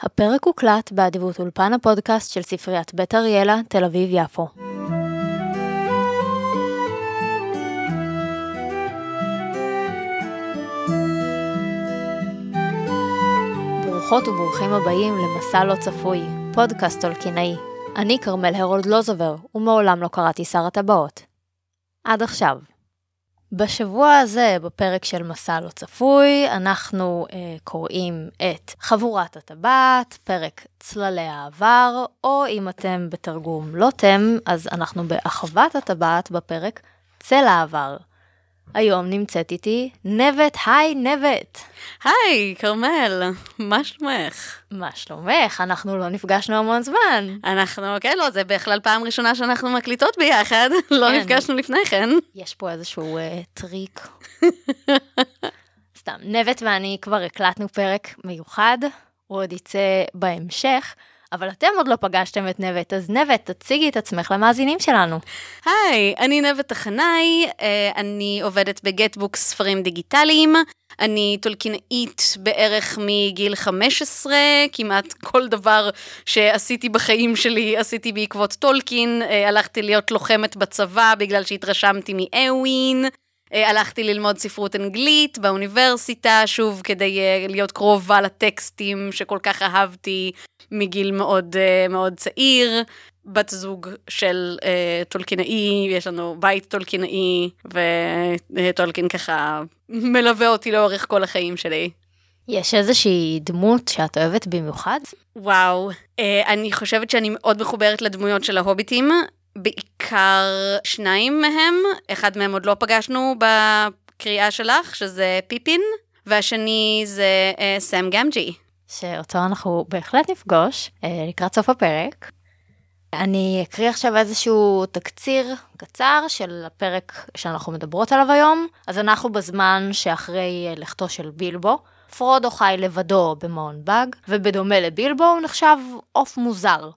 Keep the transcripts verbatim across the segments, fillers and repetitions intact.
הפרק הוקלט באדיבות אולפן הפודקאסט של ספריית בית אריאלה, תל אביב-יפו. ברוכות וברוכים הבאים למסע לא צפוי, פודקאסט טולקינאי. אני קרמל הרולד-לוזובר, ומעולם לא קראתי שר הטבעות. עד עכשיו. בשבוע הזה, בפרק של מסע לא צפוי, אנחנו אה, קוראים את חבורת הטבעת, פרק צללי העבר, או אם אתם בתרגום לא תם, אז אנחנו באחוות הטבעת בפרק צל העבר. היום נמצאת איתי נבט, היי נבט. היי, קרמל, מה שלומך? מה שלומך? אנחנו לא נפגשנו המון זמן. אנחנו, כן, לא, זה בכלל פעם ראשונה שאנחנו מקליטות ביחד, לא נפגשנו לפני כן. יש פה איזשהו טריק. סתם, נבט ואני כבר הקלטנו פרק מיוחד, הוא עוד יצא בהמשך, אבל אתם עוד לא פגשתם את נבט, אז נבט, תציגי את עצמך למאזינים שלנו. היי, אני נבט טחנאי, אני עובדת בגטבוק ספרים דיגיטליים, אני טולקינאית בערך מגיל חמש עשרה, כמעט כל דבר שעשיתי בחיים שלי עשיתי בעקבות טולקין, הלכתי להיות לוחמת בצבא בגלל שהתרשמתי מאנדווין, הלכתי ללמוד ספרות אנגלית באוניברסיטה, שוב כדי להיות קרובה לטקסטים שכל כך אהבתי מגיל מאוד מאוד צעיר, בת זוג של טולקינאי, יש לנו בית טולקינאי, וטולקין ככה מלווה אותי לאורך כל החיים שלי. יש איזושהי דמות שאת אוהבת במיוחד? וואו, אני חושבת שאני מאוד מחוברת לדמויות של ההוביטים, בעיקר שניים מהם, אחד מהם עוד לא פגשנו בקריאה שלך, שזה פיפין, והשני זה אה, סם גמג'י. שאותו אנחנו בהחלט נפגוש אה, לקראת סוף הפרק. אני אקריא עכשיו איזשהו תקציר קצר של הפרק שאנחנו מדברות עליו היום. אז אנחנו בזמן שאחרי לכתו של בילבו, פרודו חי לבדו במעון בג, ובדומה לבילבו הוא נחשב אוף מוזר.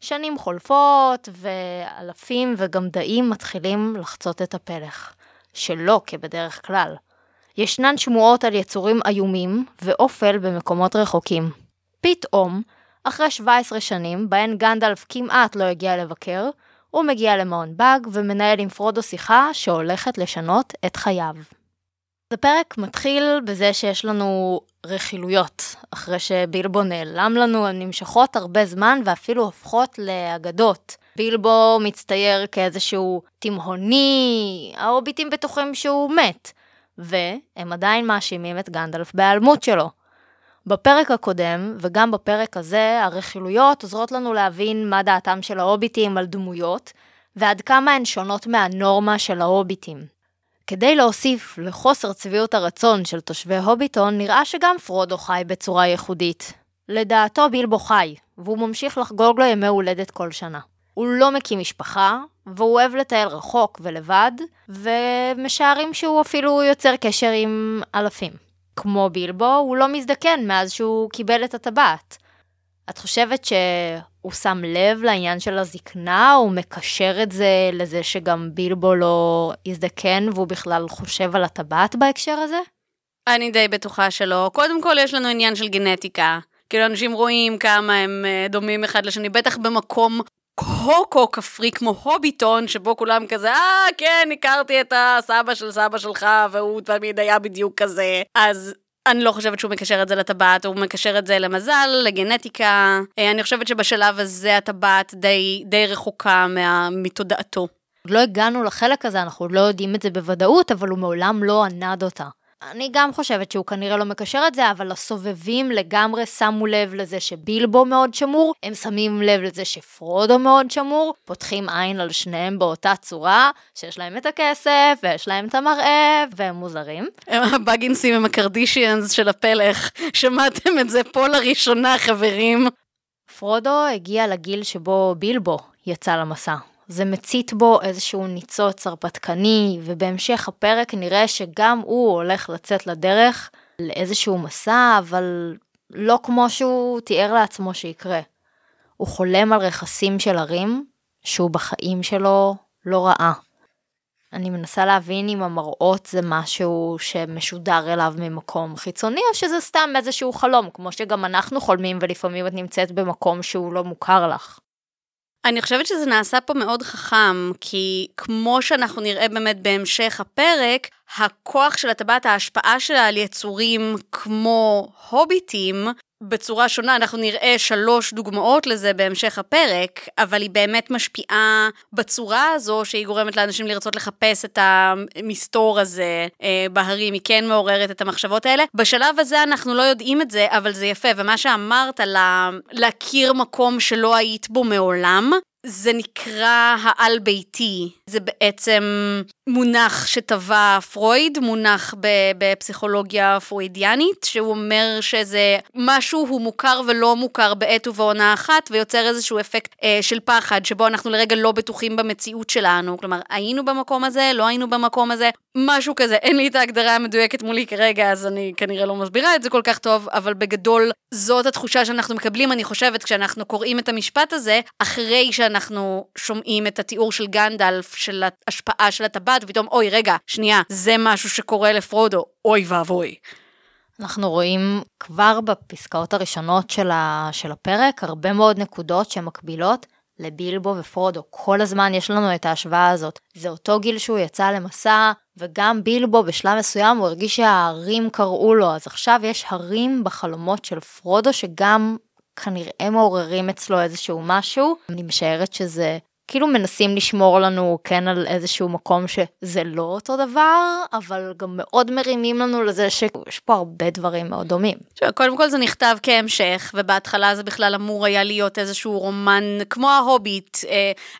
שנים חולפות ואלפים וגמדאים מתחילים לחצות את הפלך, שלא כבדרך כלל. ישנן שמועות על יצורים איומים ואופל במקומות רחוקים. פתאום, אחרי שבע עשרה שנים, בהן גנדלף כמעט לא הגיע לבקר, הוא מגיע למעון בג ומנהל עם פרודו שיחה שהולכת לשנות את חייו. הפרק מתחיל בזה שיש לנו רכילויות, אחרי שבילבו נעלם לנו, הן נמשכות הרבה זמן ואפילו הופכות לאגדות. בילבו מצטייר כאיזשהו תימהוני, ההוביטים בטוחים שהוא מת, והם עדיין מאשימים את גנדלף בהיעלמות שלו. בפרק הקודם וגם בפרק הזה הרכילויות עוזרות לנו להבין מה דעתם של ההוביטים על דמויות, ועד כמה הן שונות מהנורמה של ההוביטים. כדי להוסיף לחוסר צביעות הרצון של תושבי הוביטון, נראה שגם פרודו חי בצורה ייחודית. לדעתו בילבו חי, והוא ממשיך לחגוג לו ימי הולדת כל שנה. הוא לא מקים משפחה, והוא אוהב לטייל רחוק ולבד, ומשערים שהוא אפילו יוצר קשר עם אלפים. כמו בילבו, הוא לא מזדקן מאז שהוא קיבל את הטבעת. את חושבת שהוא שם לב לעניין של הזקנה, הוא מקשר את זה לזה שגם בילבו לא יזדקן, והוא בכלל חושב על הטבעת בהקשר הזה? אני די בטוחה שלא. קודם כל יש לנו עניין של גנטיקה. כאילו אנשים רואים כמה הם דומים אחד לשני, בטח במקום קוקו כפרי כמו הוביטון, שבו כולם כזה, אה, כן, הכרתי את הסבא של סבא שלך, והוא תמיד היה בדיוק כזה. אז אני לא חושבת שהוא מקשר את זה לטבעת, הוא מקשר את זה למזל, לגנטיקה. אני חושבת שבשלב הזה הטבעת די, די רחוקה מה, מתודעתו. לא הגענו לחלק הזה, אנחנו לא יודעים את זה בוודאות, אבל הוא מעולם לא ענד אותה. אני גם חושבת שהוא כנראה לא מקשר את זה, אבל הסובבים לגמרי שמו לב לזה שבילבו מאוד שמור, הם שמים לב לזה שפרודו מאוד שמור, פותחים עין על שניהם באותה צורה, שיש להם את הכסף, ויש להם את המראה, והם מוזרים. הם הבגינסים, הם הקרדישיאנס של הפלך, שמעתם את זה פה לראשונה, חברים. פרודו הגיע לגיל שבו בילבו יצא למסע. זה מצית בו איזשהו ניצוץ הרפתקני, ובהמשך הפרק נראה שגם הוא הולך לצאת לדרך לאיזשהו מסע, אבל לא כמו שהוא תיאר לעצמו שיקרה. הוא חולם על רכסים של ערים, שהוא בחיים שלו לא ראה. אני מנסה להבין אם המראות זה משהו שמשודר אליו ממקום חיצוני, או שזה סתם איזשהו חלום, כמו שגם אנחנו חולמים ולפעמים את נמצאת במקום שהוא לא מוכר לך. אני חושבת שזה נעשה פה מאוד חכם, כי כמו שאנחנו נראה באמת בהמשך הפרק, הכוח של הטבעת, ההשפעה שלה על יצורים כמו הוביטים, בצורה שונה, אנחנו נראה שלוש דוגמאות לזה בהמשך הפרק, אבל היא באמת משפיעה בצורה הזו, שהיא גורמת לאנשים לרצות לחפש את המסתור הזה בהרים, היא כן מעוררת את המחשבות האלה. בשלב הזה אנחנו לא יודעים את זה, אבל זה יפה, ומה שאמרת לה, להכיר מקום שלא היית בו מעולם, זה נקרא העל ביתי, זה בעצם מונח שטבע פרויד, מונח בפסיכולוגיה פרוידיאנית, שהוא אומר שזה משהו הוא מוכר ולא מוכר בעת ובעונה אחת, ויוצר איזשהו אפקט אה, של פחד, שבו אנחנו לרגע לא בטוחים במציאות שלנו, כלומר היינו במקום הזה, לא היינו במקום הזה, משהו כזה, אין לי את ההגדרה המדויקת מולי כרגע, אז אני כנראה לא מסבירה את זה כל כך טוב, אבל בגדול זאת התחושה שאנחנו מקבלים, אני חושבת, כשאנחנו קוראים את המשפט הזה, אחרי שאנחנו שומעים את התיאור של גנדלף, של ההשפעה של הטבעת, ופתאום, אוי, רגע, שנייה, זה משהו שקורה לפרודו, אוי ואבוי. אנחנו רואים כבר בפסקאות הראשונות של, ה... של הפרק, הרבה מאוד נקודות שמקבילות לבילבו ופרודו. כל הזמן יש לנו את ההשוואה הזאת. זה אותו גיל שהוא יצא למסע, וגם בילבו בשלב מסוים הוא הרגיש שההרים קראו לו, אז עכשיו יש הרים בחלומות של פרודו שגם כנראה מעוררים אצלו איזשהו משהו. אני משערת שזה, כאילו מנסים לשמור לנו כן על איזשהו מקום שזה לא אותו דבר, אבל גם מאוד מרימים לנו לזה שיש פה הרבה דברים מאוד דומים. קודם כל זה נכתב כהמשך, ובהתחלה זה בכלל אמור היה להיות איזשהו רומן כמו ההוביט,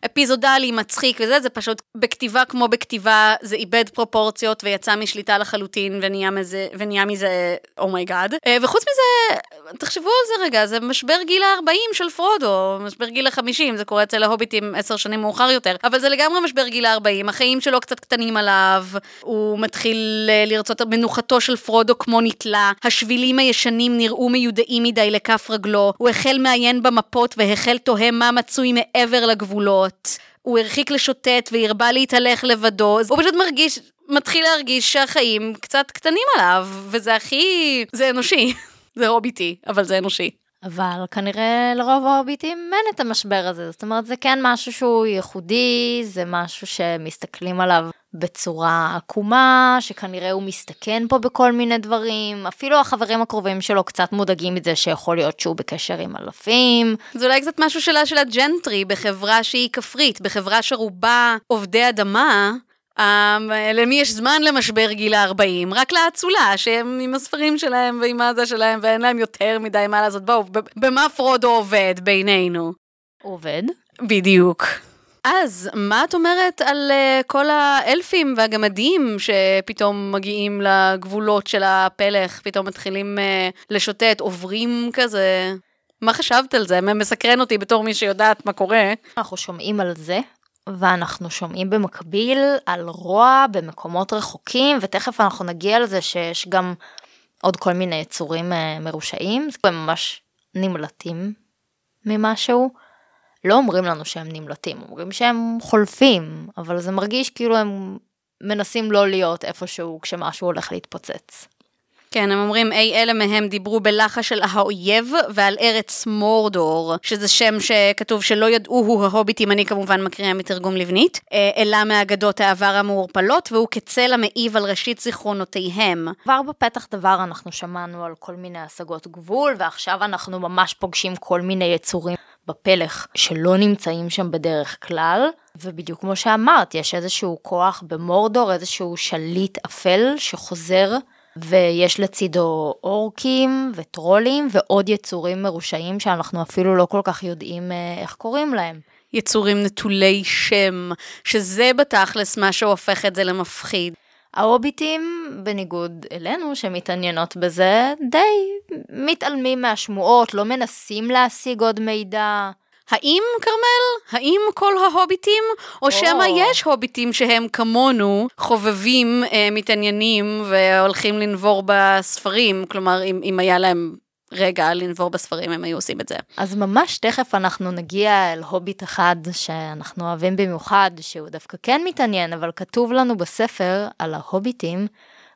אפיזודלי, מצחיק וזה, זה פשוט בכתיבה כמו בכתיבה, זה איבד פרופורציות ויצא משליטה לחלוטין ונהיה מזה, ונהיה מזה, אומייגאד. וחוץ מזה, תחשבו על זה רגע, זה משבר גיל ה-ארבעים של פרודו, משבר גיל ה-חמישים, זה קורה אצל ההוביטים עשר שנים מאוחר יותר, אבל זה לגמרי משבר גיל ה-ארבעים, החיים שלו קצת קטנים עליו, הוא מתחיל לרצות מנוחתו של פרודו כמו נטלה, השבילים הישנים נראו מיודעים מדי לכף רגלו, הוא החל מעיין במפות והחל תוהה מה מצוי מעבר לגבולות, הוא הרחיק לשוטט והרבה להתהלך לבדו, הוא פשוט מרגיש, מתחיל להרגיש שהחיים קצת קטנים עליו, וזה הכי, זה אנושי, זה הוביטי, אבל זה אנושי. אבל כנראה לרוב ההוביטים אין את המשבר הזה, זאת אומרת זה כן משהו שהוא ייחודי, זה משהו שמסתכלים עליו בצורה עקומה, שכנראה הוא מסתכן פה בכל מיני דברים, אפילו החברים הקרובים שלו קצת מודאגים את זה שיכול להיות שהוא בקשר עם אלפים. זה אולי קצת משהו שלה של הג'נטרי בחברה שהיא כפרית, בחברה שרובה עובדי אדמה, למי יש זמן למשבר גיל ה-ארבעים? רק לאצולה, שהם עם הספרים שלהם ועם הזה שלהם, ואין להם יותר מדי מה לעשות. בואו, במה פרודו עובד בינינו? עובד? בדיוק. אז מה את אומרת על כל האלפים והגמדים שפתאום מגיעים לגבולות של הפלך, פתאום מתחילים לשוטט, עוברים כזה? מה חשבת על זה? מסקרן אותי בתור מי שיודעת מה קורה. אנחנו שומעים על זה. ואנחנו שומעים במקביל על רוע במקומות רחוקים, ותכף אנחנו נגיע לזה שיש גם עוד כל מיני יצורים מרושעים, הם ממש נמלטים ממשהו, לא אומרים לנו שהם נמלטים, אומרים שהם חולפים, אבל זה מרגיש כאילו הם מנסים לא להיות איפשהו כשמשהו הולך להתפוצץ. כן, הם אומרים, אי אלה מהם דיברו בלחה של האויב ועל ארץ מורדור, שזה שם שכתוב שלא ידעו הוא ההוביטים, אני כמובן מקריאה מתרגום לבנית, אלא מהאגדות העבר המעורפלות, והוא כצלע מעיב על ראשית זיכרונותיהם. כבר בפתח דבר אנחנו שמענו על כל מיני השגות גבול, ועכשיו אנחנו ממש פוגשים כל מיני יצורים בפלך שלא נמצאים שם בדרך כלל, ובדיוק כמו שאמרת, יש איזשהו כוח במורדור, איזשהו שליט אפל שחוזר, ויש לצידו אורקים וטרולים ועוד יצורים מרושעים שאנחנו אפילו לא כל כך יודעים איך קוראים להם. יצורים נטולי שם, שזה בתכלס מה שהופך את זה למפחיד. ההוביטים, בניגוד אלינו שמתעניינות בזה, די מתעלמים מהשמועות, לא מנסים להשיג עוד מידע. האם קרמל? האם כל ההוביטים? או שמה יש הוביטים שהם כמונו חובבים, מתעניינים והולכים לנבור בספרים, כלומר אם היה להם רגע לנבור בספרים, הם היו עושים את זה. אז ממש תכף אנחנו נגיע אל הוביט אחד שאנחנו אוהבים במיוחד, שהוא דווקא כן מתעניין, אבל כתוב לנו בספר על ההוביטים,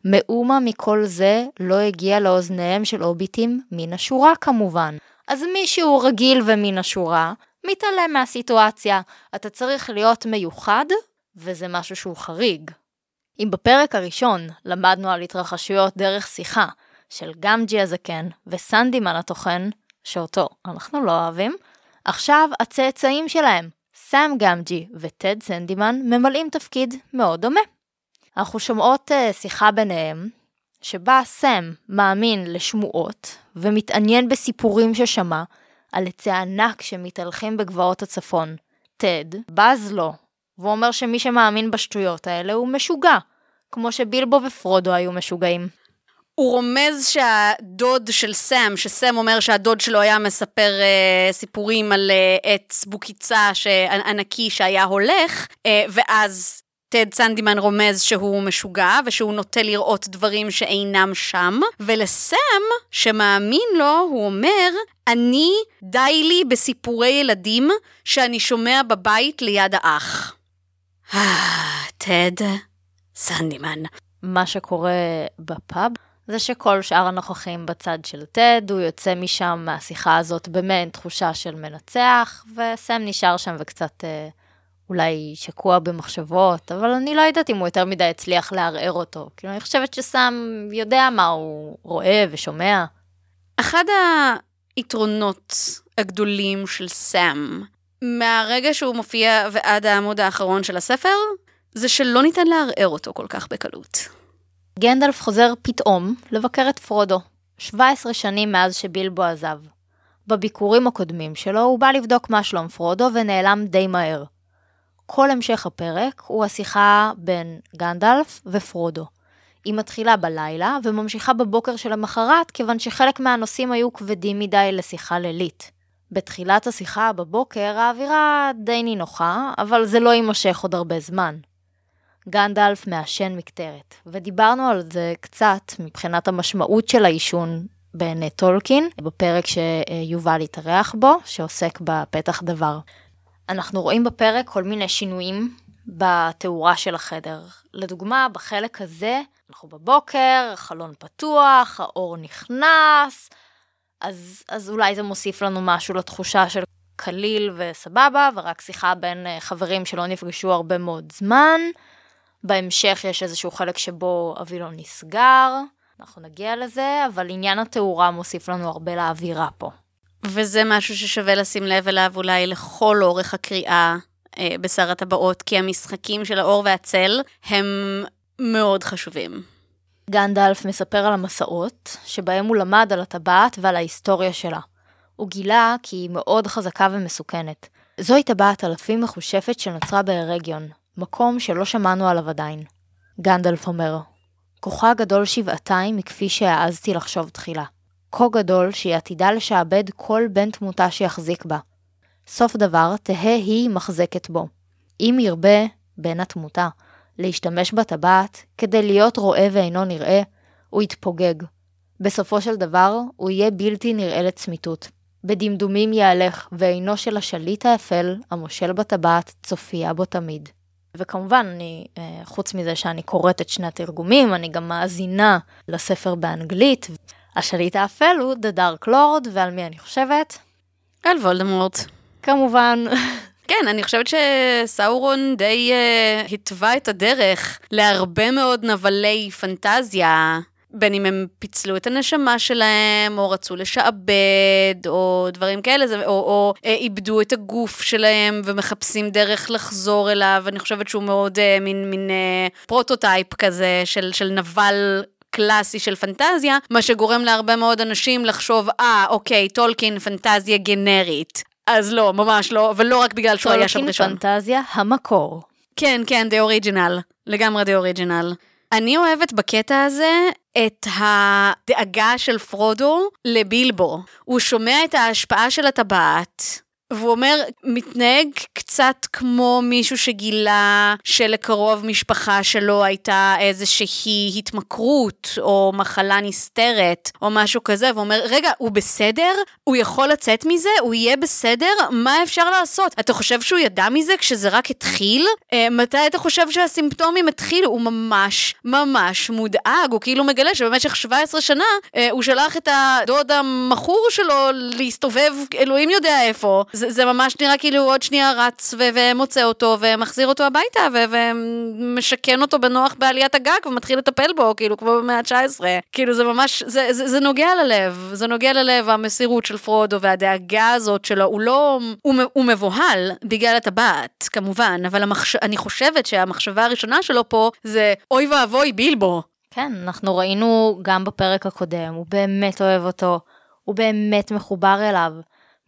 מאומה מכל זה לא הגיע לאוזניהם של הוביטים מן השורה כמובן. אז מישהו רגיל ומן השורה, מתעלם מהסיטואציה, אתה צריך להיות מיוחד, וזה משהו שהוא חריג. אם בפרק הראשון למדנו על התרחשויות דרך שיחה, של גמג'י הזקן וסנדימן התוכן, שאותו אנחנו לא אוהבים, עכשיו הצאצאים שלהם, סאם גמג'י וטד סנדימן, ממלאים תפקיד מאוד דומה. אנחנו שומעות שיחה ביניהם, שבה סאם מאמין לשמועות, ומתעניין בסיפורים ששמע, על עצי ענק שמתהלכים בגבעות הצפון. טד בז לו, והוא אומר שמי שמאמין בשטויות האלה הוא משוגע, כמו שבילבו ופרודו היו משוגעים. הוא רומז שהדוד של סאם, שסאם אומר שהדוד שלו היה מספר אה, סיפורים על אה, עץ בוקיצה ענקי שהיה הולך, אה, ואז טד סנדימן רומז שהוא משוגע, ושהוא נוטה לראות דברים שאינם שם, ולסאם, שמאמין לו, הוא אומר, אני די לי בסיפורי ילדים שאני שומע בבית ליד האח. טד סנדימן. מה שקורה בפאב, זה שכל שאר הנוכחים בצד של טד, הוא יוצא משם מהשיחה הזאת במעין תחושה של מנצח, וסאם נשאר שם וקצת אולי שקוע במחשבות, אבל אני לא יודעת אם הוא יותר מדי הצליח לערער אותו. כאילו, אני חושבת שסאם יודע מה הוא רואה ושומע. אחד היתרונות הגדולים של סאם, מהרגע שהוא מופיע ועד העמוד האחרון של הספר, זה שלא ניתן לערער אותו כל כך בקלות. גנדלף חוזר פתאום לבקר את פרודו, שבע עשרה שנים מאז שבילבו עזב. בביקורים הקודמים שלו הוא בא לבדוק מה שלום פרודו ונעלם די מהר. כל המשך הפרק הוא השיחה בין גנדלף ופרודו. היא מתחילה בלילה וממשיכה בבוקר של המחרת, כיוון שחלק מהנושאים היו כבדים מדי לשיחה לילית. בתחילת השיחה בבוקר האווירה די נינוחה, אבל זה לא יימשך עוד הרבה זמן. גנדלף מעשן מקטרת, ודיברנו על זה קצת מבחינת המשמעות של העישון בעיני טולקין, בפרק שיובל התארח בו, שעוסק בפתח דבר. אנחנו רואים בפרק כל מיני שינויים בתאורה של החדר. לדוגמה, בחלק הזה, אנחנו בבוקר, החלון פתוח, האור נכנס, אז, אז אולי זה מוסיף לנו משהו לתחושה של קליל וסבבה, ורק שיחה בין חברים שלא נפגשו הרבה מאוד זמן. בהמשך יש איזשהו חלק שבו אבילון נסגר, אנחנו נגיע לזה, אבל עניין התאורה מוסיף לנו הרבה לאווירה פה. וזה משהו ששווה לשים לב אליו אולי לכל אורך הקריאה אה, בשר הטבעות, כי המשחקים של האור והצל הם מאוד חשובים. גנדלף מספר על המסעות שבהם הוא למד על הטבעת ועל ההיסטוריה שלה. הוא גילה כי היא מאוד חזקה ומסוכנת. זוהי טבעת אלפים מחושפת שנוצרה בהרגיון, מקום שלא שמענו עליו עדיין. גנדלף אומר, כוחה גדול שבעתיים מכפי שהעזתי לחשוב תחילה. כה גדול שהיא עתידה לשעבד כל בן תמותה שיחזיק בה. סוף דבר תהה היא מחזקת בו. אם ירבה בן התמותה להשתמש בטבעת כדי להיות רואה ואינו נראה, הוא יתפוגג. בסופו של דבר הוא יהיה בלתי נראה לצמיתות. בדמדומים יהלך ואינו של השליט האפל המושל בטבעת צופייה בו תמיד. וכמובן, אני, חוץ מזה שאני קוראת את שני התרגומים, אני גם מאזינה לספר באנגלית. השליט האפל הוא The Dark Lord, ועל מי אני חושבת? על וולדמורט. כמובן. כן, אני חושבת שסאורון די uh, התווה את הדרך להרבה מאוד נבלי פנטזיה, בין אם הם פיצלו את הנשמה שלהם, או רצו לשעבד, או דברים כאלה, או, או איבדו את הגוף שלהם, ומחפשים דרך לחזור אליו. אני חושבת שהוא מאוד אה, מין, מין אה, פרוטוטייפ כזה, של, של נבל קלאסי של פנטזיה, מה שגורם להרבה מאוד אנשים לחשוב, אה, ah, אוקיי, טולקין פנטזיה גנרית. אז לא, ממש לא, ולא רק בגלל שהוא היה שם ראשון. טולקין פנטזיה המקור. כן, כן, the original, לגמרי the original. אני אוהבת בקטע הזה את הדאגה של פרודו לבילבו. הוא שומע את ההשפעה של הטבעת, והוא אומר, מתנהג קצת כמו מישהו שגילה שלקרוב משפחה שלו הייתה איזושהי התמכרות, או מחלה נסתרת, או משהו כזה, והוא אומר, רגע, הוא בסדר? הוא יכול לצאת מזה? הוא יהיה בסדר? מה אפשר לעשות? אתה חושב שהוא ידע מזה כשזה רק התחיל? מתי אתה חושב שהסימפטומים התחילו? הוא ממש, ממש מודאג, הוא כאילו מגלה שבמשך שבע עשרה שנה, הוא שלח את הדוד המחור שלו להסתובב, אלוהים יודע איפה, זה, זה ממש נראה כאילו עוד שנייה רץ ו- ומוצא אותו ומחזיר אותו הביתה ו- ומשכן אותו בנוח בעליית הגג ומתחיל לטפל בו, כאילו כמו במאה ה-תשע עשרה. כאילו זה ממש, זה, זה, זה נוגע ללב, זה נוגע ללב המסירות של פרודו והדאגה הזאת שלו, הוא לא, הוא, הוא מבוהל בגלל הטבעת, כמובן, אבל המחש... אני חושבת שהמחשבה הראשונה שלו פה זה אוי ואבוי בילבו. כן, אנחנו ראינו גם בפרק הקודם, הוא באמת אוהב אותו, הוא באמת מחובר אליו.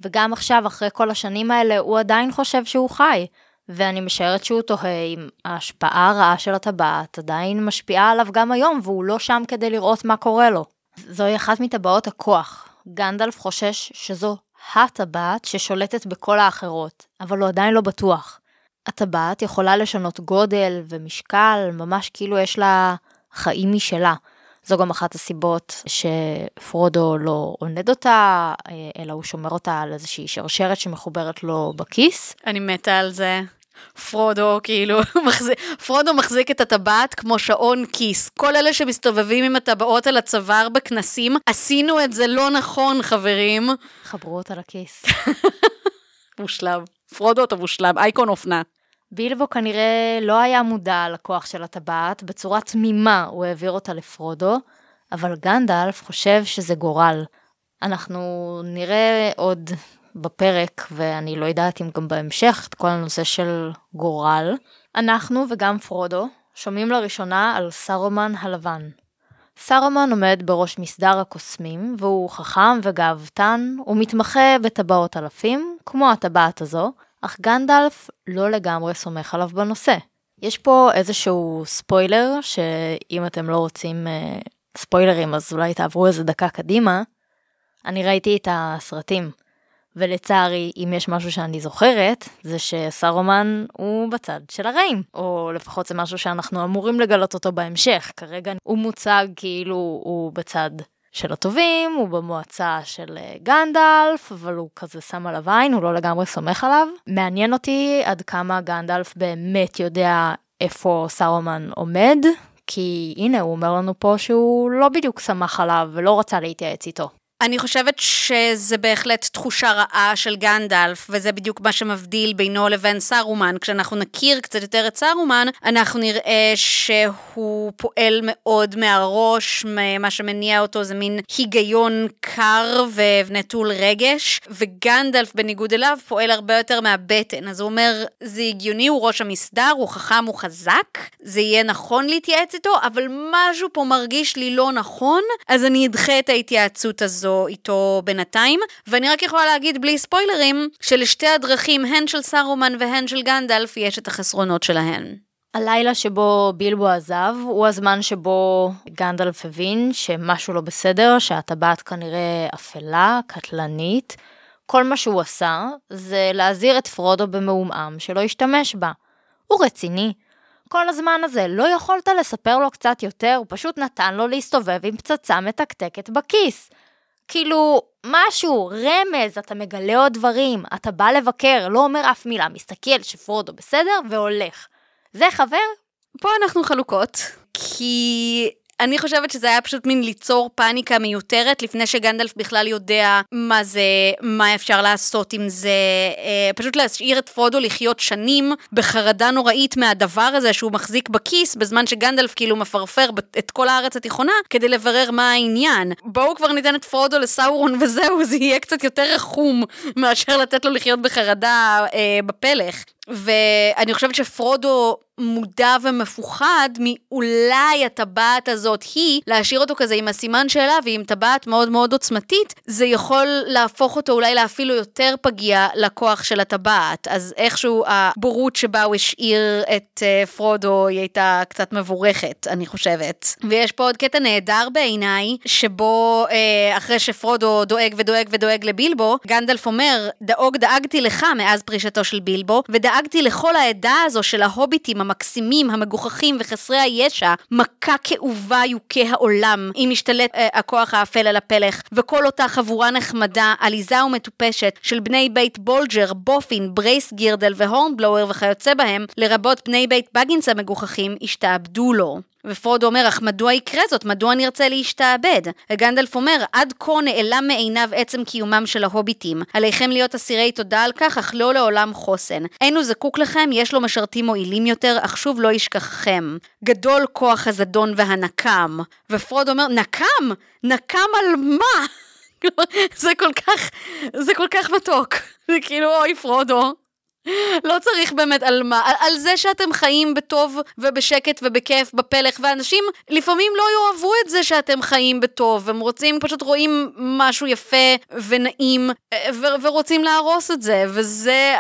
וגם עכשיו, אחרי כל השנים האלה, הוא עדיין חושב שהוא חי. ואני משערת שהוא תוהה אם ההשפעה הרעה של הטבעת עדיין משפיעה עליו גם היום, והוא לא שם כדי לראות מה קורה לו. זוהי אחת מטבעות הכוח. גנדלף חושש שזו הטבעת ששולטת בכל האחרות, אבל הוא עדיין לא בטוח. הטבעת יכולה לשנות גודל ומשקל, ממש כאילו יש לה חיים משלה. זו גם אחת הסיבות שפרודו לא עונד אותה, אלא הוא שומר אותה על איזושהי שרשרת שמחוברת לו בכיס. אני מתה על זה. פרודו כאילו, פרודו מחזיק את הטבעת כמו שעון כיס. כל אלה שמסתובבים עם הטבעות על הצוואר בכנסים, עשינו את זה לא נכון, חברים. חברו אותה לכיס. מושלם. פרודו אתה מושלם, אייקון אופנה. בילבו כנראה לא היה מודע לכוח של הטבעת, בצורה תמימה הוא העביר אותה לפרודו, אבל גנדלף חושב שזה גורל. אנחנו נראה עוד בפרק, ואני לא יודעת אם גם בהמשך, את כל הנושא של גורל. אנחנו וגם פרודו שומעים לראשונה על סארומן הלבן. סארומן עומד בראש מסדר הקוסמים, והוא חכם וגאוותן, הוא מתמחה בטבעות אלפים, כמו הטבעת הזו, אך גנדלף לא לגמרי סומך עליו בנושא. יש פה איזשהו ספוילר, שאם אתם לא רוצים אה, ספוילרים, אז אולי תעברו איזה דקה קדימה. אני ראיתי את הסרטים, ולצערי, אם יש משהו שאני זוכרת, זה שסארומן הוא בצד של הרעים, או לפחות זה משהו שאנחנו אמורים לגלות אותו בהמשך. כרגע הוא מוצג כאילו הוא בצד של הטובים, הוא במועצה של גנדלף, אבל הוא כזה שם עליו עין, הוא לא לגמרי סומך עליו. מעניין אותי עד כמה גנדלף באמת יודע איפה סארומן עומד, כי הנה הוא אומר לנו פה שהוא לא בדיוק סמך עליו ולא רצה להתייעץ איתו. אני חושבת שזה בהחלט תחושה רעה של גנדלף, וזה בדיוק מה שמבדיל בינו לבין סארומן. כשאנחנו נכיר קצת יותר את סארומן, אנחנו נראה שהוא פועל מאוד מהראש, מה שמניע אותו זה מין היגיון קר ונטול רגש, וגנדלף בניגוד אליו פועל הרבה יותר מהבטן. אז הוא אומר, זה הגיוני, הוא ראש המסדר, הוא חכם, הוא חזק, זה יהיה נכון להתייעץ איתו, אבל משהו פה מרגיש לי לא נכון, אז אני אדחה את ההתייעצות הזו. איתו בינתיים, ואני רק יכולה להגיד בלי ספוילרים, שלשתי הדרכים, הן של סארומן והן של גנדלף, יש את החסרונות שלהן. הלילה שבו בילבו עזב, הוא הזמן שבו גנדלף הבין שמשהו לא בסדר, שהטבעת כנראה אפלה, קטלנית. כל מה שהוא עשה, זה להזהיר את פרודו במעומעם, שלא ישתמש בה. הוא רציני. כל הזמן הזה לא יכולת לספר לו קצת יותר, הוא פשוט נתן לו להסתובב עם פצצה מתקתקת בכיס. כאילו, משהו, רמז, אתה מגלה עוד דברים, אתה בא לבקר, לא אומר אף מילה, מסתכל שפרודו בסדר והולך. זה חבר? פה אנחנו חלוקות, כי אני חושבת שזה היה פשוט מין ליצור פאניקה מיותרת, לפני שגנדלף בכלל יודע מה זה, מה אפשר לעשות עם זה, פשוט להשאיר את פרודו לחיות שנים, בחרדה נוראית מהדבר הזה שהוא מחזיק בכיס, בזמן שגנדלף כאילו מפרפר את כל הארץ התיכונה, כדי לברר מה העניין. בואו כבר ניתן את פרודו לסאורון וזהו, זה יהיה קצת יותר רחום, מאשר לתת לו לחיות בחרדה אה, בפלך. ואני חושבת שפרודו מודע ומפוחד מאולי הטבעת הזאת היא, להשאיר אותו כזה עם הסימן שאלה, ועם טבעת מאוד מאוד עוצמתית, זה יכול להפוך אותו אולי לאפילו יותר פגיע לכוח של הטבעת, אז איכשהו הבורות שבה הוא השאיר את פרודו, היא הייתה קצת מבורכת, אני חושבת. ויש פה עוד קטע נהדר בעיניי, שבו אחרי שפרודו דואג ודואג ודואג לבילבו, גנדלף אומר, דאוג דאגתי לך מאז פרישתו של בילבו, ודאגתי לכל העדה הזו של ההוביטים המקסימים, המגוחכים וחסרי הישע, מכה כאובה יוקי העולם, אם משתלט אה, הכוח האפל על הפלך, וכל אותה חבורה נחמדה, עליזה ומטופשת, של בני בית בולג'ר, בופין, ברייס גירדל והורנבלואר וכיוצא בהם, לרבות בני בית בגינס המגוחכים, השתעבדו לו. ופרודו אומר, אך מדוע יקרה זאת? מדוע נרצה להשתעבד? גנדלף אומר, עד כה נעלם מעיניו עצם קיומם של ההוביטים. עליכם להיות אסירי תודה על כך, אך לא לעולם חוסן. אין הוא זקוק לכם, יש לו משרתים מועילים יותר, אך שוב לא ישכחכם. גדול כוח הזדון והנקם. ופרודו אומר, נקם? נקם על מה? זה כל כך, זה כל כך מתוק. זה כאילו, אוי פרודו. לא צריך באמת על מה, על, על זה שאתם חיים בטוב ובשקט ובכיף בפלך, ואנשים לפעמים לא יאהבו את זה שאתם חיים בטוב, הם רוצים, פשוט רואים משהו יפה ונעים ו- ורוצים להרוס את זה, וזה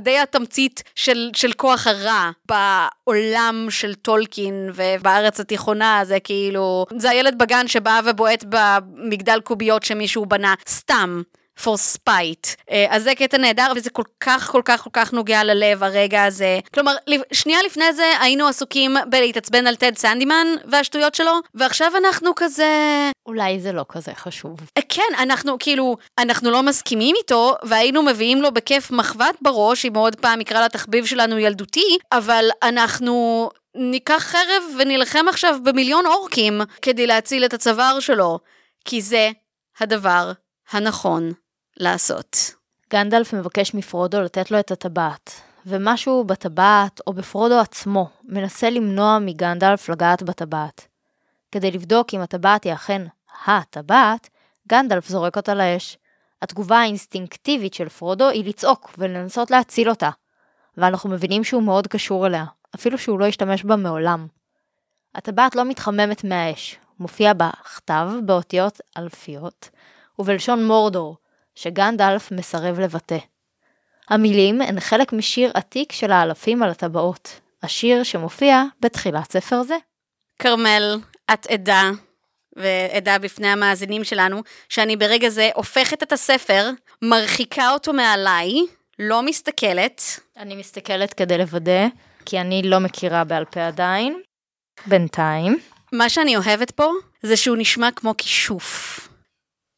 די התמצית של, של כוח הרע בעולם של טולקין ובארץ התיכונה, זה כאילו, זה הילד בגן שבא ובועט במגדל קוביות שמישהו בנה סתם. for spite. אז זה קטע נהדר, וזה כל כך, כל כך, כל כך נוגע ללב הרגע הזה. כלומר, שנייה לפני זה היינו עסוקים בלהתעצבן על טד סנדימן והשטויות שלו, ועכשיו אנחנו כזה... אולי זה לא כזה חשוב. כן, אנחנו כאילו, אנחנו לא מסכימים איתו, והיינו מביאים לו בכיף מחוות בראש, אם עוד פעם יקרא לתחביב שלנו ילדותי, אבל אנחנו ניקח חרב ונלחם עכשיו במיליון אורקים כדי להציל את הצוואר שלו, כי זה הדבר הנכון. לעשות. גנדלף מבקש מפרודו לתת לו את הטבעת, ומשהו בטבעת או בפרודו עצמו מנסה למנוע מגנדלף לגעת בטבעת. כדי לבדוק אם הטבעת היא אכן הטבעת, גנדלף זורק אותה לאש. התגובה האינסטינקטיבית של פרודו היא לצעוק ולנסות להציל אותה, ואנחנו מבינים שהוא מאוד קשור אליה, אפילו שהוא לא השתמש בה מעולם. הטבעת לא מתחממת מהאש, מופיע בה כתב באותיות אלפיות, ובלשון מורדור, שגנדלף מסרב לבטא. המילים הן חלק משיר עתיק של האלפים על הטבעות, השיר שמופיע בתחילת ספר זה. קרמל, את עדה, ועדה בפני המאזינים שלנו, שאני ברגע זה הופכת את הספר, מרחיקה אותו מעליי, לא מסתכלת. אני מסתכלת כדי לוודא, כי אני לא מכירה בעל פה עדיין. בינתיים. מה שאני אוהבת פה, זה שהוא נשמע כמו כישוף.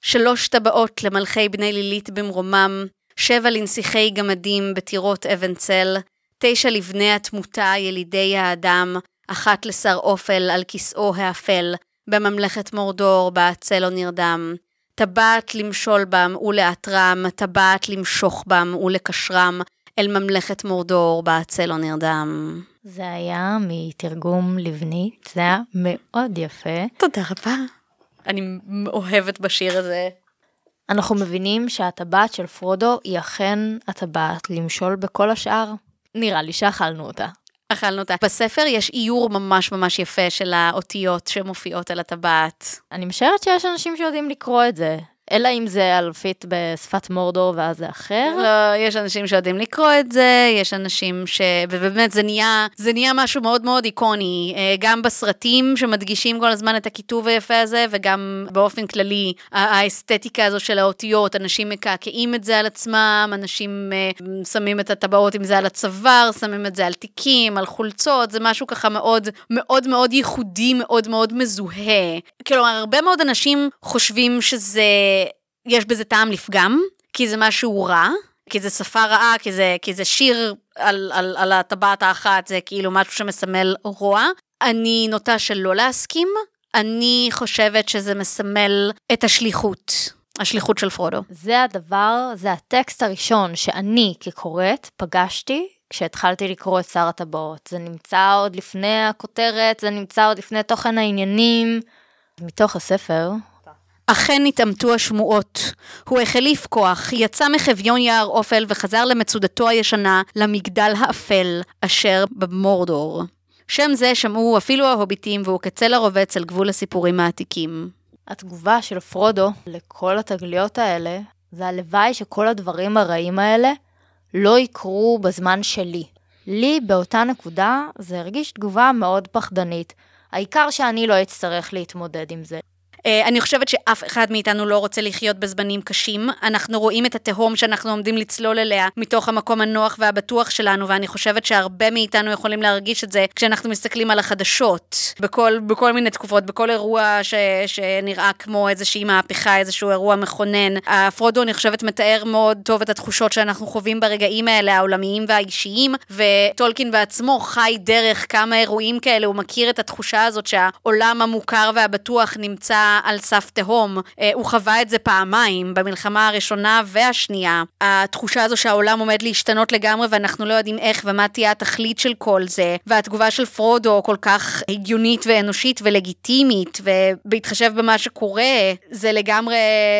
שלוש טבעות למלכי בני לילית במרומם, שבע לנסיכי גמדים בתירות אבן צל, תשע לבני התמותה ילידי האדם, אחת לשר אופל על כיסאו האפל, בממלכת מורדור בעצל או נרדם, טבעת למשול בם ולאתרם, טבעת למשוך בם ולקשרם, אל ממלכת מורדור בעצל או נרדם. זה היה מתרגום לבנית, זה היה מאוד יפה. תודה רבה. אני אוהבת בשיר הזה. אנחנו מבינים שהטבעת של פרודו היא אכן הטבעת למשול בכל השאר. נראה לי שאכלנו אותה. אכלנו אותה. בספר יש איור ממש ממש יפה של האותיות שמופיעות על הטבעת. אני משערת שיש אנשים שיודעים לקרוא את זה. אלא אם זה אלפית בשפת מורדור ואז זה אחר. לא, יש אנשים שיודעים לקרוא את זה, יש אנשים ש... ובאמת זה נהיה, זה נהיה משהו מאוד מאוד איקוני, גם בסרטים שמדגישים כל הזמן את הכיתוב היפה הזה, וגם באופן כללי, האסתטיקה הזו של האותיות, אנשים מקעקעים את זה על עצמם, אנשים שמים את הטבעות עם זה על הצוואר, שמים את זה על תיקים, על חולצות, זה משהו ככה מאוד מאוד מאוד ייחודי, מאוד מאוד מזוהה. כלומר, הרבה מאוד אנשים חושבים שזה... יש בזה טעם לפגם, כי זה משהו רע, כי זה שפה רעה, כי זה, כי זה שיר על, על, על הטבעת האחת, זה כאילו משהו שמסמל רוע. אני נוטה שלא להסכים, אני חושבת שזה מסמל את השליחות, השליחות של פרודו. זה הדבר, זה הטקסט הראשון שאני כקוראת פגשתי, כשהתחלתי לקרוא את שר הטבעות. זה נמצא עוד לפני הכותרת, זה נמצא עוד לפני תוכן העניינים. מתוך הספר... אכן התאמתו השמועות. הוא החליף כוח, יצא מחביון יער אופל וחזר למצודתו הישנה, למגדל האפל, אשר במורדור. שם זה שמעו אפילו ההוביטים, והוא כצל הרובץ על גבול הסיפורים העתיקים. התגובה של פרודו לכל התגליות האלה, זה הלוואי שכל הדברים הרעים האלה לא יקרו בזמן שלי. לי באותה נקודה זה הרגיש תגובה מאוד פחדנית. העיקר שאני לא אצטרך להתמודד עם זה. אני חושבת שאף אחד מאיתנו לא רוצה לחיות בזמנים קשים. אנחנו רואים את התהום שאנחנו עומדים לצלול אליה מתוך המקום הנוח והבטוח שלנו, ואני חושבת שהרבה מאיתנו יכולים להרגיש את זה כשאנחנו מסתכלים על החדשות, בכל, בכל מיני תקופות, בכל אירוע ש, שנראה כמו איזושהי מהפכה, איזשהו אירוע מכונן. הפרודו, אני חושבת, מתאר מאוד טוב את התחושות שאנחנו חווים ברגעים האלה, העולמיים והאישיים, וטולקין בעצמו חי דרך כמה אירועים כאלה, הוא מכיר את התחושה הזאת שהעולם המוכר והבטוח נמצא על סף תהום. הוא חווה את זה פעמיים, במלחמה הראשונה והשנייה. התחושה הזו שהעולם עומד להשתנות לגמרי, ואנחנו לא יודעים איך ומה תהיה התכלית של כל זה. והתגובה של פרודו כל כך הגיונית ואנושית ולגיטימית, ובהתחשב במה שקורה, זה לגמרי,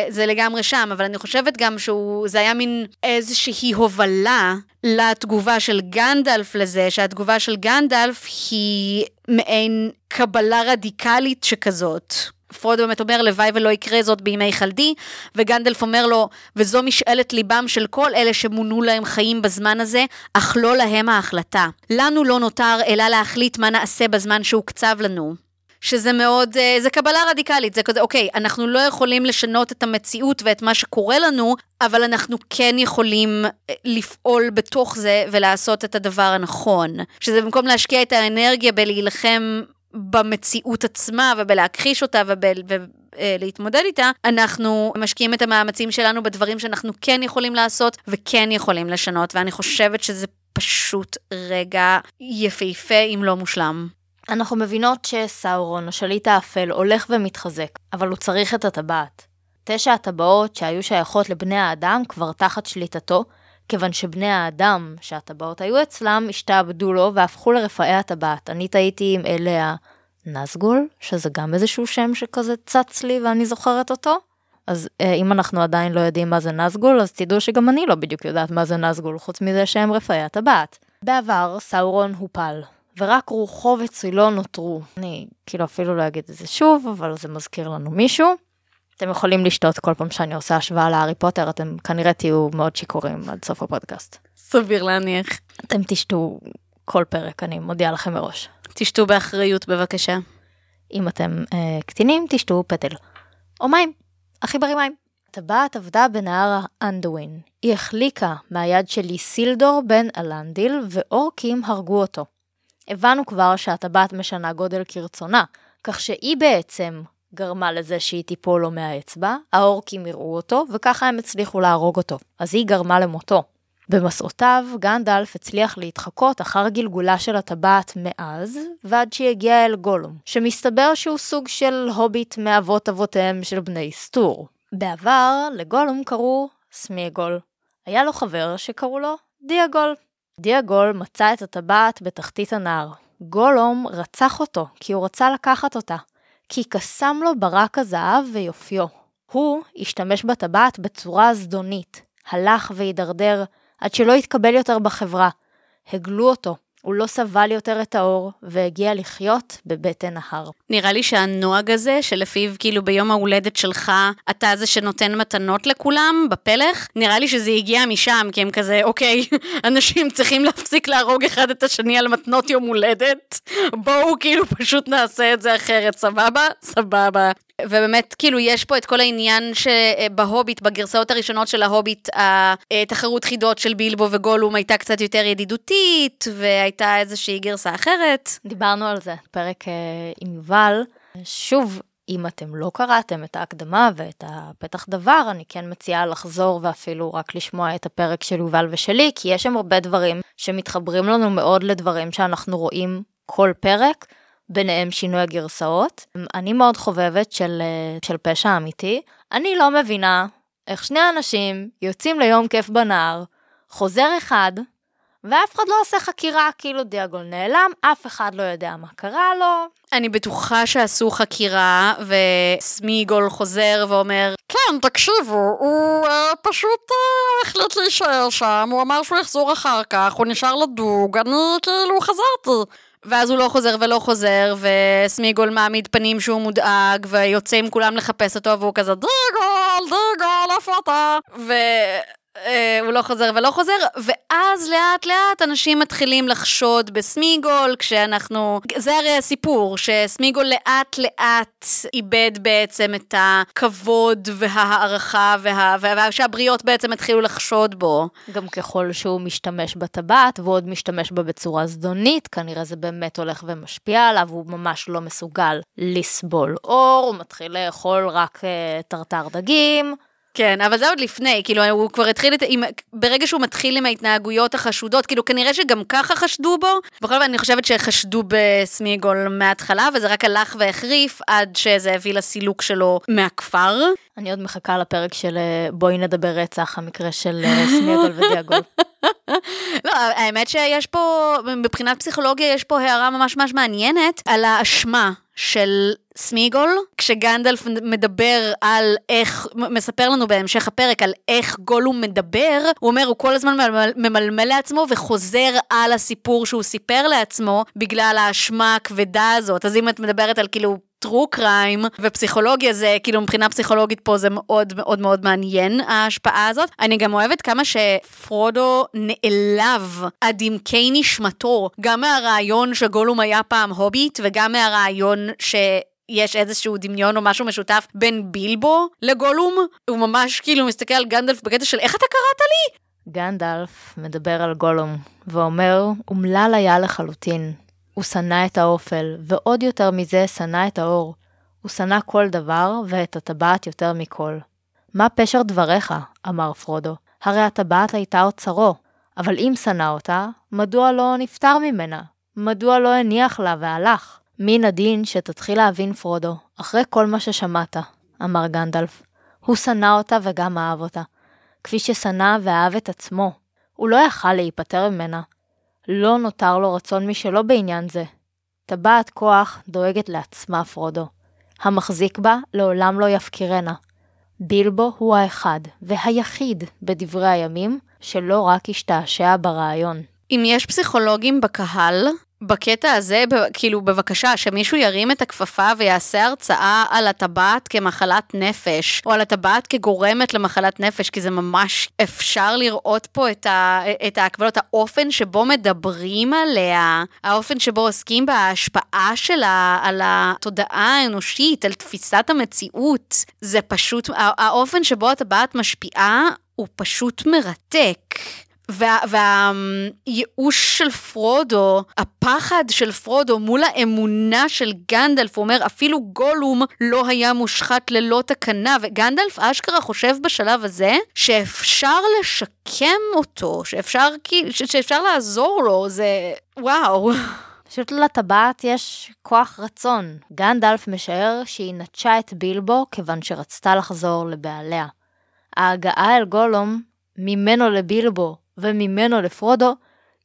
זה לגמרי שם. אבל אני חושבת גם שהוא, זה היה מין איזושהי הובלה לתגובה של גנדלף לזה, שהתגובה של גנדלף היא מעין קבלה רדיקלית שכזאת. פרודו באמת אומר, לוואי ולא יקרה זאת בימי חלדי, וגנדלף אומר לו, וזו משאלת ליבם של כל אלה שמונו להם חיים בזמן הזה, אך לא להם ההחלטה. לנו לא נותר אלא להחליט מה נעשה בזמן שהוקצב לנו. שזה מאוד, זה קבלה רדיקלית, זה כזה, אוקיי, אנחנו לא יכולים לשנות את המציאות ואת מה שקורה לנו, אבל אנחנו כן יכולים לפעול בתוך זה ולעשות את הדבר הנכון. שזה במקום להשקיע את האנרגיה בלהילחם במציאות עצמה ובלהכחיש אותה ולהתמודד איתה, אנחנו משקיעים את המאמצים שלנו בדברים שאנחנו כן יכולים לעשות וכן יכולים לשנות, ואני חושבת שזה פשוט רגע יפהפה אם לא מושלם. אנחנו מבינות שסאורון, השליט האפל, הולך ומתחזק, אבל הוא צריך את הטבעת. תשע הטבעות שהיו שייכות לבני האדם כבר תחת שליטתו, כיוון שבני האדם שהטבעות היו אצלם, השתעבדו לו והפכו לרפאי הטבעת. אני טעיתי עם אליה נזגול, שזה גם איזשהו שם שכזה צץ לי ואני זוכרת אותו. אז אם אנחנו עדיין לא יודעים מה זה נזגול, אז תדעו שגם אני לא בדיוק יודעת מה זה נזגול, חוץ מזה שהם רפאי הטבעת. בעבר סאורון הופל, ורק רוחו וצילו נותרו. אני כאילו אפילו לא אגיד את זה שוב, אבל זה מזכיר לנו מישהו. אתם יכולים לשתות כל פעם שאני עושה השוואה להארי פוטר, אתם כנראה תהיו מאוד שיקורים עד סוף הפודקאסט. סביר להניח. אתם תשתו כל פרק, אני מודיעה לכם מראש. תשתו באחריות בבקשה. אם אתם אה, קטינים, תשתו פטל. או מים, הכי בריא מים. הטבעת עבדה בנהר האנדווין. היא החליקה מהיד של יסילדור בן אלנדיל, ואורקים הרגו אותו. הבנו כבר שהטבעת משנה גודל כרצונה, כך שהיא בעצם גרמה לזה שהיא טיפול לו מהאצבע, האורקים יראו אותו, וככה הם הצליחו להרוג אותו. אז היא גרמה למותו. במסעותיו, גנדלף הצליח להתחקות אחר גלגולה של הטבעת מאז, ועד שהגיע אל גולום, שמסתבר שהוא סוג של הוביט מאבות אבותיהם של בני סטור. בעבר, לגולום קראו סמיגול. היה לו חבר שקראו לו דיאגול. דיאגול מצא את הטבעת בתחתית הנהר. גולום רצח אותו, כי הוא רצה לקחת אותה. כי קסם לו ברק הזהב ויופיו. הוא השתמש בטבעת בצורה זדונית, הלך והידרדר, עד שלא התקבל יותר בחברה. הגלו אותו, הוא לא סבל יותר את האור, והגיע לחיות בבטן ההר. נראה לי שהנוהג הזה, שלפיו כאילו ביום ההולדת שלך, אתה זה שנותן מתנות לכולם בפלך, נראה לי שזה הגיע משם, כי הם כזה, אוקיי, אנשים צריכים להפסיק להרוג אחד את השני על מתנות יום הולדת, בואו כאילו פשוט נעשה את זה אחרת, סבבה? סבבה. ובאמת, כאילו, יש פה את כל העניין שבהוביט, בגרסאות הראשונות של ההוביט, התחרות חידות של בילבו וגולום הייתה קצת יותר ידידותית, והייתה איזושהי גרסה אחרת. דיברנו על זה, פרק עם יובל. שוב, אם אתם לא קראתם את ההקדמה ואת הפתח דבר, אני כן מציעה לחזור ואפילו רק לשמוע את הפרק של יובל ושלי, כי יש שם הרבה דברים שמתחברים לנו מאוד לדברים שאנחנו רואים כל פרק, ביניהם שינוי הגרסאות. אני מאוד חובבת של, של פשע אמיתי. אני לא מבינה איך שני אנשים יוצאים ליום כיף בנהר, חוזר אחד, ואף אחד לא עושה חקירה, כאילו דיאגול נעלם, אף אחד לא יודע מה קרה לו. אני בטוחה שעשו חקירה, וסמיגול חוזר ואומר, כן, תקשיבו, הוא אה, פשוט אה, החליט להישאר שם, הוא אמר שהוא יחזור אחר כך, הוא נשאר לדוג, אני כאילו חזרתי. ואז הוא לא חוזר ולא חוזר, וסמיגול מעמיד פנים שהוא מודאג, ויוצא עם כולם לחפש אותו, והוא כזה, דיאגול, דיאגול, איפה אתה? ו... הוא לא חוזר ולא חוזר, ואז לאט לאט אנשים מתחילים לחשוד בסמיגול, כשאנחנו... זה הרי הסיפור, שסמיגול לאט לאט איבד בעצם את הכבוד והערכה, וה... ושהבריות בעצם התחילו לחשוד בו. גם ככל שהוא משתמש בטבעת, ועוד משתמש בה בצורה זדונית, כנראה זה באמת הולך ומשפיע עליו, הוא ממש לא מסוגל לסבול אור, הוא מתחיל לאכול רק uh, טרטר דגים... כן, אבל זה עוד לפני, כאילו, הוא כבר התחיל, עם, ברגע שהוא מתחיל עם ההתנהגויות החשודות, כאילו, כנראה שגם ככה חשדו בו, בכל זאת אני חושבת שחשדו בסמיגול מההתחלה, וזה רק הלך והחריף, עד שזה הביא לסילוק שלו מהכפר. אני עוד מחכה לפרק של בואי נדבר רצח, המקרה של סמיגול ודיאגול. לא, האמת שיש פה, מבחינת פסיכולוגיה, יש פה הערה ממש ממש מעניינת, על האשמה של... סמיגול, כשגנדלף מדבר על איך, מספר לנו בהמשך הפרק על איך גולום מדבר, הוא אומר, הוא כל הזמן ממלמל לעצמו וחוזר על הסיפור שהוא סיפר לעצמו בגלל האשמה הכבדה הזאת. אז אם את מדברת על כאילו טרו קריים ופסיכולוגיה, זה כאילו מבחינה פסיכולוגית פה זה מאוד מאוד מאוד מעניין ההשפעה הזאת. אני גם אוהבת כמה שפרודו נעלב עד עמקי נשמתו, גם מהרעיון שגולום היה פעם הוביט, וגם מהרעיון ש... יש איזשהו דמיון או משהו משותף בין בילבו לגולום, הוא ממש כאילו מסתכל על גנדלף בקטע של איך אתה קראת לי? גנדלף מדבר על גולום ואומר, אומלל היה לחלוטין, הוא שנא את האופל ועוד יותר מזה שנא את האור, הוא שנא כל דבר ואת הטבעת יותר מכל. מה פשר דבריך? אמר פרודו, הרי הטבעת הייתה אוצרו, אבל אם שנא אותה, מדוע לא נפטר ממנה? מדוע לא הניח לה והלך? מן הדין שתתחיל להבין פרודו, אחרי כל מה ששמעת, אמר גנדלף. הוא שנא אותה וגם אהב אותה, כפי ששנא ואהב את עצמו. הוא לא יכל להיפטר ממנה. לא נותר לו רצון משלו בעניין זה. טבעת כוח דואגת לעצמה פרודו. המחזיק בה לעולם לא יפקירנה. בילבו הוא האחד והיחיד בדברי הימים שלא רק השתעשע ברעיון. אם יש פסיכולוגים בקהל... בקטע הזה, כאילו בבקשה, שמישהו ירים את הכפפה ויעשה הרצאה על הטבעת כמחלת נפש, או על הטבעת כגורמת למחלת נפש, כי זה ממש אפשר לראות פה את, ה, את ההקבלות, האופן שבו מדברים עליה, האופן שבו עוסקים בהשפעה שלה, על התודעה האנושית, על תפיסת המציאות, זה פשוט, האופן שבו הטבעת משפיעה הוא פשוט מרתק. והייאוש של פרודו, הפחד של פרודו מול האמונה של גנדלף, הוא אומר אפילו גולום לא היה מושחת ללא תקנה, וגנדלף אשכרה חושב בשלב הזה שאפשר לשקם אותו, שאפשר, שאפשר לעזור לו, זה וואו. פשוט לטבעת יש כוח רצון. גנדלף משער שהיא נטשה את בילבו כיוון שרצתה לחזור לבעליה. ההגעה אל גולום ממנו לבילבו, וממנו לפרודו,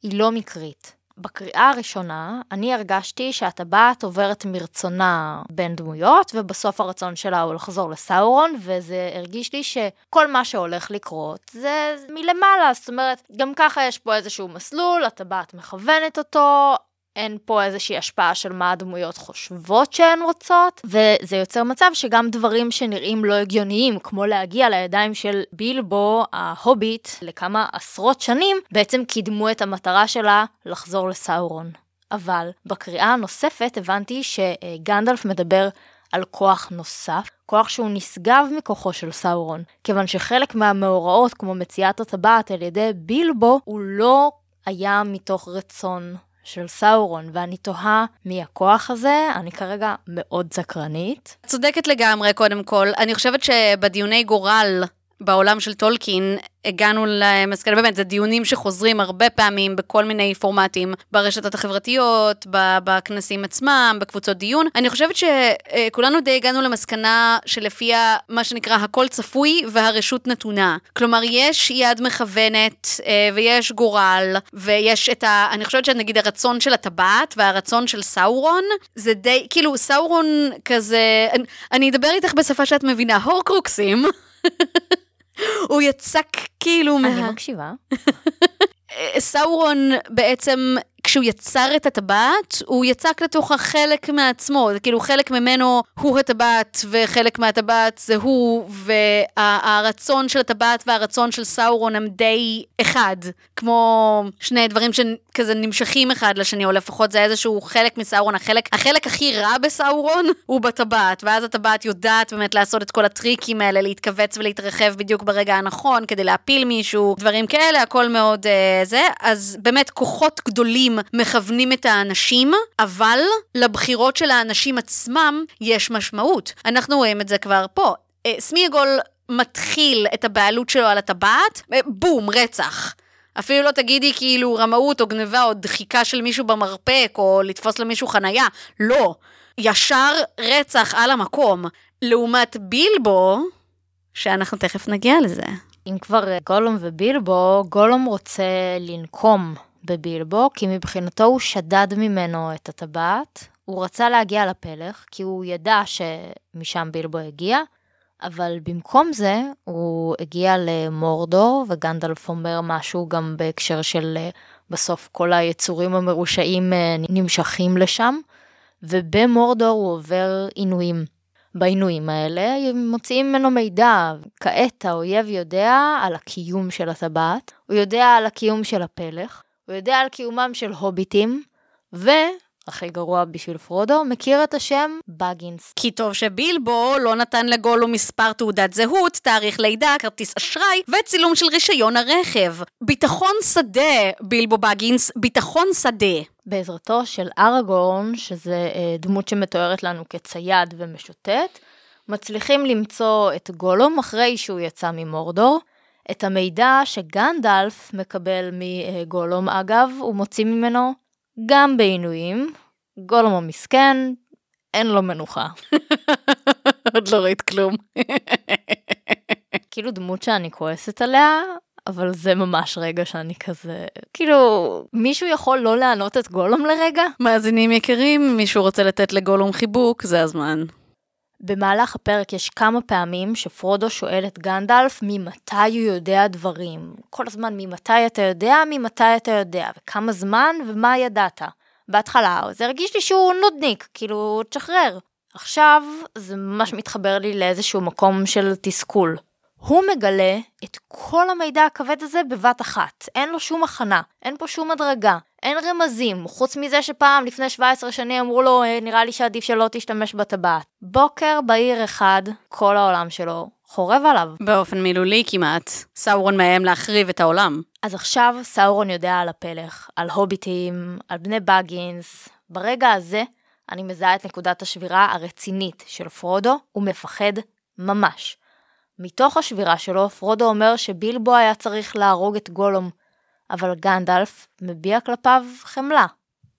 היא לא מקרית. בקריאה הראשונה, אני הרגשתי שהטבעת עוברת מרצונה בין דמויות, ובסוף הרצון שלה הוא לחזור לסאורון, וזה הרגיש לי שכל מה שהולך לקרות, זה מלמעלה, זאת אומרת, גם ככה יש פה איזשהו מסלול, הטבעת מכוונת אותו, אין פה איזושהי השפעה של מה הדמויות חושבות שהן רוצות, וזה יוצר מצב שגם דברים שנראים לא הגיוניים, כמו להגיע לידיים של בילבו ההוביט לכמה עשרות שנים, בעצם קידמו את המטרה שלה לחזור לסאורון. אבל בקריאה הנוספת הבנתי שגנדלף מדבר על כוח נוסף, כוח שהוא נשגב מכוחו של סאורון, כיוון שחלק מהמאורעות כמו מציאת הטבעת על ידי בילבו, הוא לא היה מתוך רצון של סאורון, ואני תוהה מי הכוח הזה, אני כרגע מאוד זקרנית. צודקת לגמרי קודם כל, אני חושבת שבדיוני גורל, בעולם של טולקין, הגענו למסקנה, באמת, זה דיונים שחוזרים הרבה פעמים בכל מיני פורמטים, ברשתות החברתיות, בכנסים עצמם, בקבוצות דיון. אני חושבת שכולנו די הגענו למסקנה שלפיה מה שנקרא הכל צפוי והרשות נתונה. כלומר, יש יד מכוונת ויש גורל, ויש את ה... אני חושבת שנגיד הרצון של הטבעת והרצון של סאורון, זה די, כאילו, סאורון כזה... אני, אני אדבר איתך בשפה שאת מבינה, הורקרוקסים. הוא יצק כאילו מה... אני מקשיבה. סאורון בעצם, כשהוא יצר את הטבעת, הוא יצק לתוך חלק מעצמו, זה כאילו חלק ממנו הוא הטבעת, וחלק מהטבעת זה הוא, והרצון של הטבעת והרצון של סאורון הם די אחד, כמו שני דברים שכזה נמשכים אחד לשני, או לפחות זה איזשהו חלק מסאורון, החלק, החלק הכי רע בסאורון הוא בטבעת, ואז הטבעת יודעת באמת לעשות את כל הטריקים האלה, להתכווץ ולהתרחב בדיוק ברגע הנכון, כדי להפיל מישהו, דברים כאלה, הכל מאוד זה, אז באמת כוחות גדולים מכוונים את האנשים, אבל לבחירות של האנשים עצמם יש משמעות. אנחנו רואים את זה כבר פה. סמיגול מתחיל את הבעלות שלו על הטבעת, בום, רצח. אפילו לא תגידי כאילו רמאות או גניבה או דחיקה של מישהו במרפק או לתפוס למישהו חנייה. לא. ישר רצח על המקום. לעומת בילבו, שאנחנו תכף נגיע לזה. אם כבר גולום ובילבו, גולום רוצה לנקום בבילבו, כי מבחינתו הוא שדד ממנו את הטבעת, הוא רצה להגיע לפלך, כי הוא ידע שמשם בילבו הגיע, אבל במקום זה הוא הגיע למורדור, וגנדלף אומר משהו גם בהקשר של בסוף כל היצורים המרושעים נמשכים לשם, ובמורדור הוא עובר עינויים. בעינויים האלה מוצאים ממנו מידע, כעת האויב יודע על הקיום של הטבעת, הוא יודע על הקיום של הפלך, הוא יודע על קיומם של הוביטים, ואחרי גרוע בשביל פרודו, מכיר את השם בגינס. כי טוב שבילבו לא נתן לגולום מספר תעודת זהות, תאריך לידה, כרטיס אשראי, וצילום של רישיון הרכב. ביטחון שדה, בילבו בגינס, ביטחון שדה. בעזרתו של ארגון, שזה דמות שמתוארת לנו כצייד ומשוטט, מצליחים למצוא את גולום אחרי שהוא יצא ממורדור, את המידע שגנדלף מקבל מגולום, אגב, הוא מוציא ממנו גם בעינויים. גולום המסכן, אין לו מנוחה. עוד לא ראית כלום. כאילו דמות שאני כועסת עליה, אבל זה ממש רגע שאני כזה... כאילו, מישהו יכול לא לענות את גולום לרגע? מאזינים יקרים, מישהו רוצה לתת לגולום חיבוק, זה הזמן. במהלך הפרק יש כמה פעמים שפרודו שואל את גנדלף ממתי הוא יודע דברים. כל הזמן ממתי אתה יודע, ממתי אתה יודע, וכמה זמן ומה ידעת. בהתחלה זה הרגיש לי שהוא נודניק, כאילו תשחרר. עכשיו זה ממש מתחבר לי לאיזשהו מקום של תסכול. הוא מגלה את כל המידע הכבד הזה בבת אחת. אין לו שום הכנה, אין פה שום הדרגה, אין רמזים, חוץ מזה שפעם לפני שבע עשרה שנים אמרו לו, נראה לי שעדיף שלא תשתמש בטבעת. בוקר בעיר אחד, כל העולם שלו חורב עליו. באופן מילולי כמעט, סאורון מהם להחריב את העולם. אז עכשיו סאורון יודע על הפלך, על הוביטים, על בני בגינס. ברגע הזה אני מזהה את נקודת השבירה הרצינית של פרודו, הוא מפחד ממש. מתוך השבירה שלו, פרודו אומר שבילבו היה צריך להרוג את גולום, אבל גנדלף מביע כלפיו חמלה.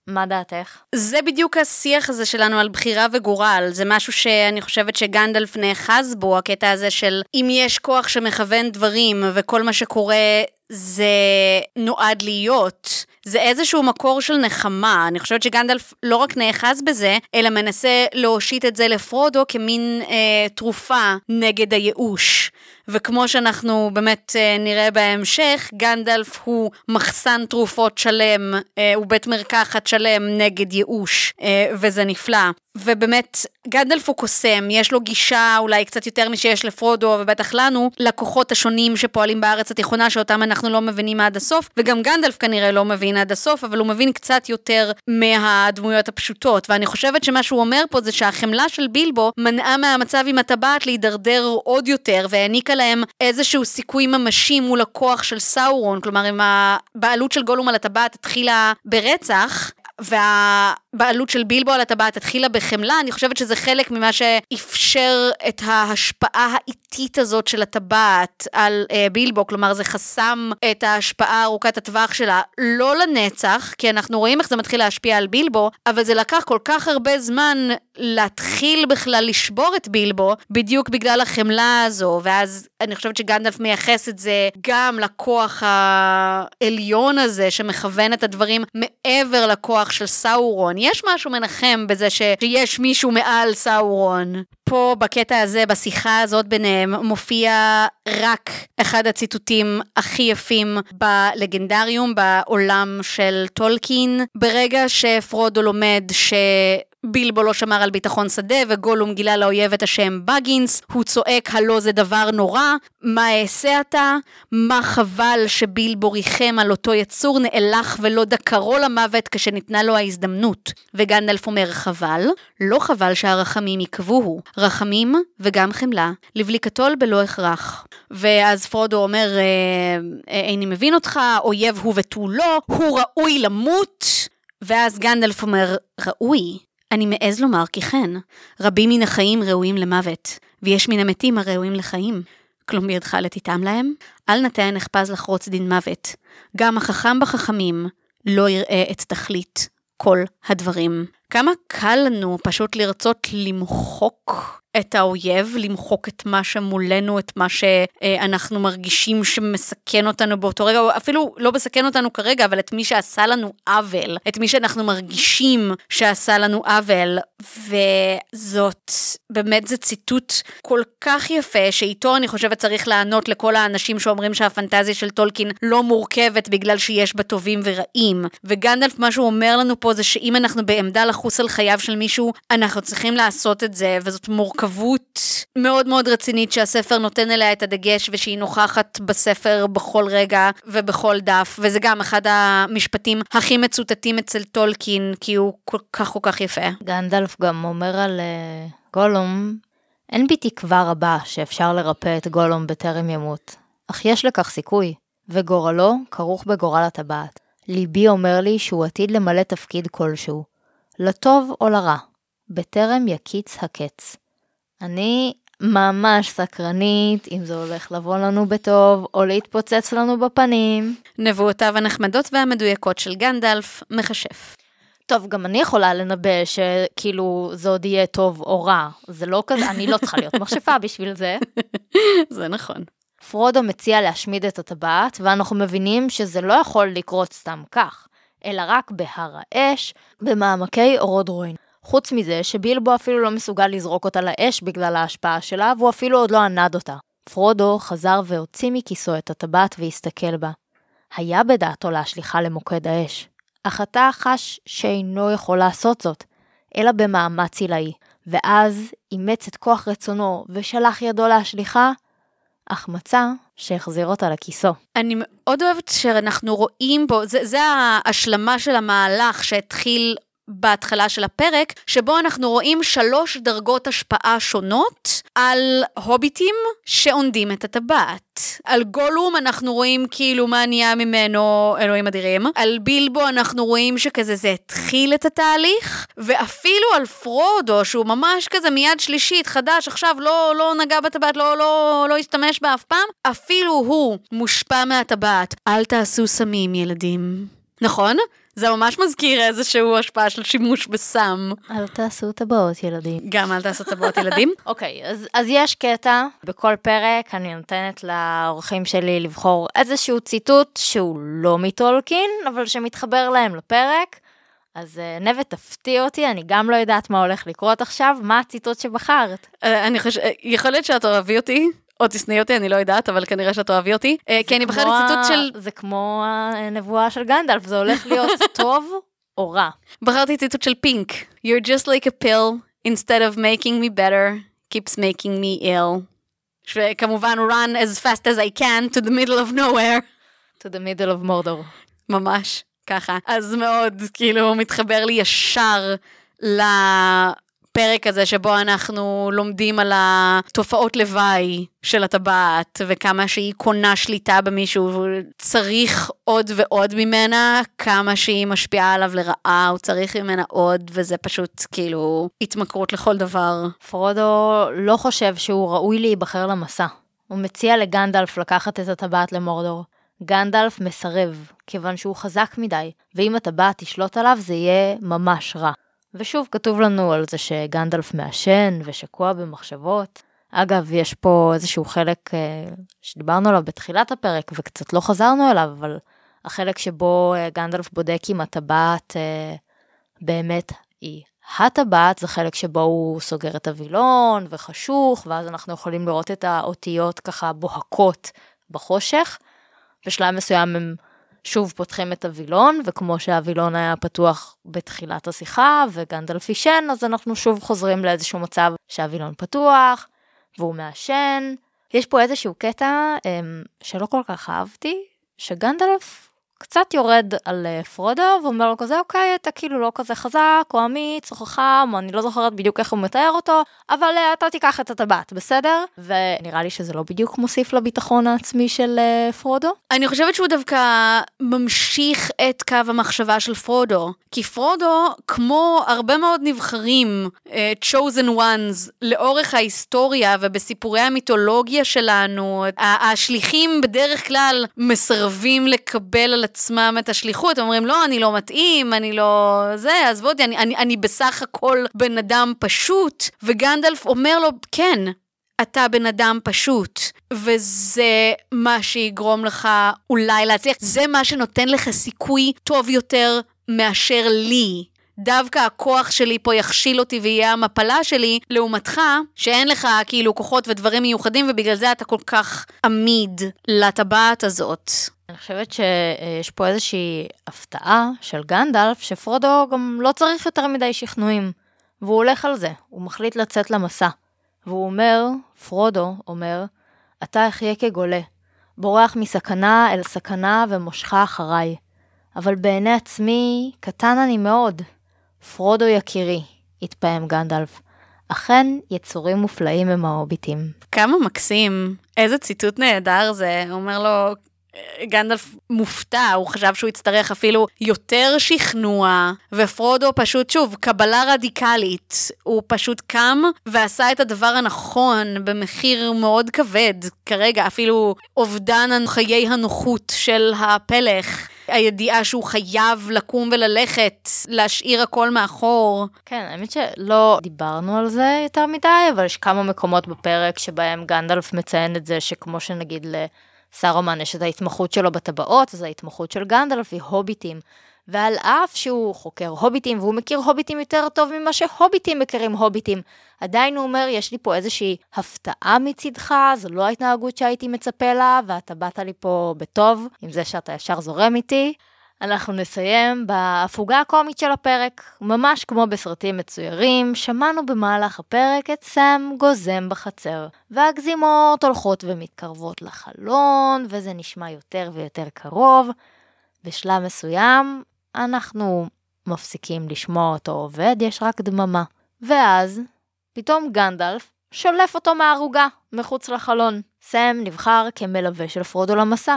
מה דעתך? זה בדיוק השיח הזה שלנו על בחירה וגורל, זה משהו שאני חושבת שגנדלף נאחז בו, הקטע הזה של אם יש כוח שמכוון דברים וכל מה שקורה זה נועד להיות, זה איזשהו מקור של נחמה. אני חושבת שגנדלף לא רק נאחז בזה, אלא מנסה להושיט את זה לפרודו כמין אה, תרופה נגד הייאוש. וכמו שאנחנו באמת אה, נראה בהמשך, גנדלף הוא מחסן תרופות שלם, אה, הוא בית מרקחת שלם נגד ייאוש, אה, וזה נפלא. ובאמת, גנדלף הוא קוסם, יש לו גישה אולי קצת יותר משיש לפרודו, ובטח לנו, לכוחות השונים שפועלים בארץ התיכונה, שאותם אנחנו לא מבינים עד הסוף, וגם גנדלף כנראה לא מבין עד הסוף, אבל הוא מבין קצת יותר מהדמויות הפשוטות, ואני חושבת שמה שהוא אומר פה זה שהחמלה של בילבו מנעה מהמצב עם הטבעת להידרדר עוד יותר, והעניקה להם איזשהו סיכוי ממשי מול הכוח של סאורון, כלומר אם הבעלות של גולום על הטבעת התחילה ברצח, והבעלות של בילבו על הטבעת התחילה בחמלה, אני חושבת שזה חלק ממה שאפשר את ההשפעה האיטית הזאת של הטבעת על בילבו, כלומר זה חסם את ההשפעה ארוכת הטווח שלה, לא לנצח, כי אנחנו רואים איך זה מתחיל להשפיע על בילבו, אבל זה לקח כל כך הרבה זמן להתחיל בכלל לשבור את בילבו, בדיוק בגלל החמלה הזו, ואז אני חושבת שגנדלף מייחס את זה גם לכוח העליון הזה, שמכוון את הדברים מעבר לכוח של סאורון. יש משהו מנחם בזה ש... שיש מישהו מעל סאורון. פה בקטע הזה, בשיחה הזאת ביניהם, מופיע רק אחד הציטוטים הכי יפים בלגנדריום, בעולם של טולקין, ברגע שפרודו לומד ש... בילבו לא שמר על ביטחון שדה, וגולום גילה לאויב את השם בגינס, הוא צועק, הלא זה דבר נורא, מה אעשה אתה? מה חבל שבילבו ריחם על אותו יצור נאלח ולא דקרו למוות כשניתנה לו ההזדמנות. וגנדלף אומר, חבל, לא חבל שהרחמים יקבוהו, רחמים וגם חמלה, לבליקתול בלא הכרח. ואז פרודו אומר, איני מבין אותך, אויב הוא ותו לא, הוא ראוי למות. ואז גנדלף אומר, ראוי. אני מעז לומר כי כן, רבים מן החיים ראויים למוות, ויש מן המתים הראויים לחיים. כלום בידך לתיתם להם, אל נתן נחפז לחרוץ דין מוות. גם החכם בחכמים לא יראה את תכלית כל הדברים. כמה קל לנו פשוט לרצות למחוק את האויב, למחוק את מה שמולנו, את מה שאנחנו מרגישים שמסכן אותנו באותו רגע, או אפילו לא מסכן אותנו כרגע, אבל את מי שעשה לנו עוול, את מי שאנחנו מרגישים שעשה לנו עוול, וזאת, באמת זה ציטוט כל כך יפה, שאיתו אני חושבת צריך לענות לכל האנשים שאומרים שהפנטזיה של טולקין לא מורכבת, בגלל שיש בה טובים ורעים, וגנדלף מה שהוא אומר לנו פה, זה שאם אנחנו בעמדה לחוס על חייו של מישהו, אנחנו צריכים לעשות את זה, וזאת מורכבת, קוות מאוד מאוד רצינית שהספר נותן אליה את הדגש ושהיא נוכחת בספר בכל רגע ובכל דף, וזה גם אחד המשפטים הכי מצוטטים אצל טולקין, כי הוא כל כך כל כך יפה. גנדלף גם אומר על uh, גולום, אין בי תקווה רבה שאפשר לרפא את גולום בטרם ימות, אך יש לכך סיכוי, וגורלו כרוך בגורל הטבעת. ליבי אומר לי שהוא עתיד למלא תפקיד כלשהו, לטוב או לרע, בטרם יקיץ הקץ. אני ממש סקרנית, אם זה הולך לבוא לנו בטוב, או להתפוצץ לנו בפנים. נבואותיו הנחמדות והמדויקות של גנדלף מחשף. טוב, גם אני יכולה לנבא שכאילו זה עוד יהיה טוב או רע. זה לא כזה, אני לא צריכה להיות מחשפה בשביל זה. זה נכון. פרודו מציע להשמיד את הטבעת, ואנחנו מבינים שזה לא יכול לקרות סתם כך, אלא רק בהר האש, במעמקי אורוד רוין. חוץ מזה שבילבו אפילו לא מסוגל לזרוק אותה לאש בגלל ההשפעה שלה, והוא אפילו עוד לא ענד אותה. פרודו חזר והוציא מכיסו את הטבעת והסתכל בה. היה בדעתו להשליחה למוקד האש. אך אתה חש שאינו יכול לעשות זאת, אלא במאמץ עילאי. ואז אימץ את כוח רצונו ושלח ידו להשליחה, אך מצא שהחזיר אותה לכיסו. אני מאוד אוהבת שאנחנו רואים פה, זה, זה ההשלמה של המהלך שהתחיל עושה, בהתחלה של הפרק, שבו אנחנו רואים שלוש דרגות השפעה שונות על הוביטים שעונדים את הטבעת. על גולום אנחנו רואים כאילו מה נהיה ממנו, אלוהים אדירים. על בילבו אנחנו רואים שכזה זה התחיל את התהליך, ואפילו על פרודו, שהוא ממש כזה מיד שלישית, חדש, עכשיו לא, לא נגע בטבעת, לא, לא, לא ישתמש בה אף פעם, אפילו הוא מושפע מהטבעת. אל תעשו סמים, ילדים. נכון? זה ממש מזכיר איזשהו השפעה של שימוש בסם. אל תעשו טבעות ילדים. גם אל תעשו טבעות ילדים. אוקיי, okay, אז, אז יש קטע. בכל פרק אני נותנת לאורחים שלי לבחור איזשהו ציטוט שהוא לא מטולקין, אבל שמתחבר להם לפרק. אז נבט תפתיע אותי, אני גם לא יודעת מה הולך לקרות עכשיו. מה הציטוט שבחרת? אני חושבת, יכול להיות שאת אוהבי אותי. או תסנאי אותי, אני לא יודעת, אבל כנראה שאת אוהבי אותי. כי אני בחרתי ציטוט של... זה כמו הנבואה של גנדלף, זה הולך להיות טוב או רע. בחרתי ציטוט של פינק. You're just like a pill, instead of making me better, keeps making me ill. שכמובן, run as fast as I can to the middle of nowhere. To the middle of מורדור. ממש, ככה. אז מאוד, כאילו, מתחבר לי ישר ל... הפרק הזה שבו אנחנו לומדים על התופעות לוואי של הטבעת, וכמה שהיא קונה שליטה במישהו, צריך עוד ועוד ממנה, כמה שהיא משפיעה עליו לרעה, הוא צריך ממנה עוד, וזה פשוט כאילו התמכרות לכל דבר. פרודו לא חושב שהוא ראוי להיבחר למסע. הוא מציע לגנדלף לקחת את הטבעת למורדור. גנדלף מסרב, כיוון שהוא חזק מדי, ואם הטבעת תשלוט עליו זה יהיה ממש רע. ושוב כתוב לנו על זה שגנדלף מאשן ושקוע במחשבות. אגב, יש פה איזשהו חלק שדיברנו עליו בתחילת הפרק וקצת לא חזרנו אליו, אבל החלק שבו גנדלף בודק אם הטבעת באמת היא הטבעת, זה חלק שבו הוא סוגר את הווילון וחשוך, ואז אנחנו יכולים לראות את האותיות ככה בוהקות בחושך. בשלב מסוים הם שוב פותחים את הווילון, וכמו שהווילון היה פתוח בתחילת השיחה, וגנדלף ישן, אז אנחנו שוב חוזרים לאיזשהו מצב שהווילון פתוח, והוא מעשן. יש פה איזשהו קטע שלא כל כך אהבתי, שגנדלף קצת יורד על פרודו, ואומר לו כזה, אוקיי, אתה כאילו לא כזה חזק, או אמיץ, או חכם, או אני לא זוכרת בדיוק איך הוא מתאר אותו, אבל אתה תיקח את הטבעת, בסדר? ונראה לי שזה לא בדיוק מוסיף לביטחון העצמי של פרודו. אני חושבת שהוא דווקא ממשיך את קו המחשבה של פרודו, כי פרודו, כמו הרבה מאוד נבחרים, chosen ones, לאורך ההיסטוריה ובסיפורי המיתולוגיה שלנו, השליחים בדרך כלל מסרבים לקבל על עצמם את השליחות, אומרים לא, אני לא מתאים, אני לא זה, עזבו אותי, אני, אני, אני בסך הכל בן אדם פשוט, וגנדלף אומר לו, כן, אתה בן אדם פשוט, וזה מה שיגרום לך אולי להצליח, זה מה שנותן לך סיכוי טוב יותר מאשר לי. דווקא הכוח שלי פה יכשיל אותי ויהיה המפלה שלי, לעומתך, שאין לך כאילו כוחות ודברים מיוחדים, ובגלל זה אתה כל כך עמיד לטבעת הזאת. אני חושבת שיש פה איזושהי הפתעה של גנדלף, שפרודו גם לא צריך יותר מדי שכנועים, והוא הולך על זה, הוא מחליט לצאת למסע, והוא אומר, פרודו אומר, אתה אחיה כגולה, בורח מסכנה אל סכנה ומושכה אחריי, אבל בעיני עצמי קטן אני מאוד. פרודו יקירי, התפעם גנדלף, אכן יצורים מופלאים הם ההוביטים. כמה מקסים, איזה ציטוט נהדר זה, הוא אומר לו, גנדלף מופתע, הוא חשב שהוא יצטרך אפילו יותר שכנוע, ופרודו פשוט, שוב, קבלה רדיקלית, הוא פשוט קם ועשה את הדבר הנכון במחיר מאוד כבד, כרגע אפילו אובדן חיי הנוחות של הפלך, הידיעה שהוא חייב לקום וללכת, להשאיר הכל מאחור. כן, האמת שלא דיברנו על זה יותר מדי, אבל יש כמה מקומות בפרק שבהם גנדלף מציין את זה, שכמו שנגיד ל... סארומן יש את ההתמחות שלו בטבעות, אז ההתמחות של גנדלף היא הוביטים, ועל אף שהוא חוקר הוביטים, והוא מכיר הוביטים יותר טוב ממה שהוביטים מכירים הוביטים, עדיין הוא אומר, יש לי פה איזושהי הפתעה מצדך, זו לא ההתנהגות שהייתי מצפה לה, ואתה באת לי פה בטוב, עם זה שאתה ישר זורם איתי. אנחנו נסיים בהפוגה הקומית של הפרק, ממש כמו בסרטים מצוירים, שמענו במהלך הפרק את סם גוזם בחצר, והגזימות הולכות ומתקרבות לחלון, וזה נשמע יותר ויותר קרוב. בשלב מסוים, אנחנו מפסיקים לשמוע אותו עובד, יש רק דממה. ואז, פתאום גנדלף שולף אותו מהרוגה, מחוץ לחלון. סם נבחר כמלווה של פרודו למסע.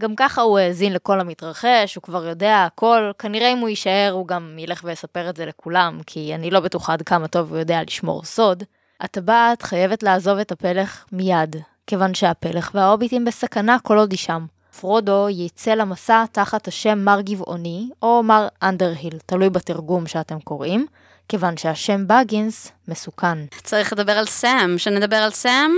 גם ככה הוא האזין לכל המתרחש, הוא כבר יודע הכל, כנראה אם הוא יישאר הוא גם ילך ויספר את זה לכולם, כי אני לא בטוחה עד כמה טוב הוא יודע לשמור סוד. הטבעת חייבת לעזוב את הפלך מיד, כיוון שהפלך וההוביטים בסכנה כל עוד היא שם. פרודו ייצא למסע תחת השם מר גבעוני, או מר אנדרהיל, תלוי בתרגום שאתם קוראים, כיוון שהשם בגינס מסוכן. צריך לדבר על סם, שנדבר על סם...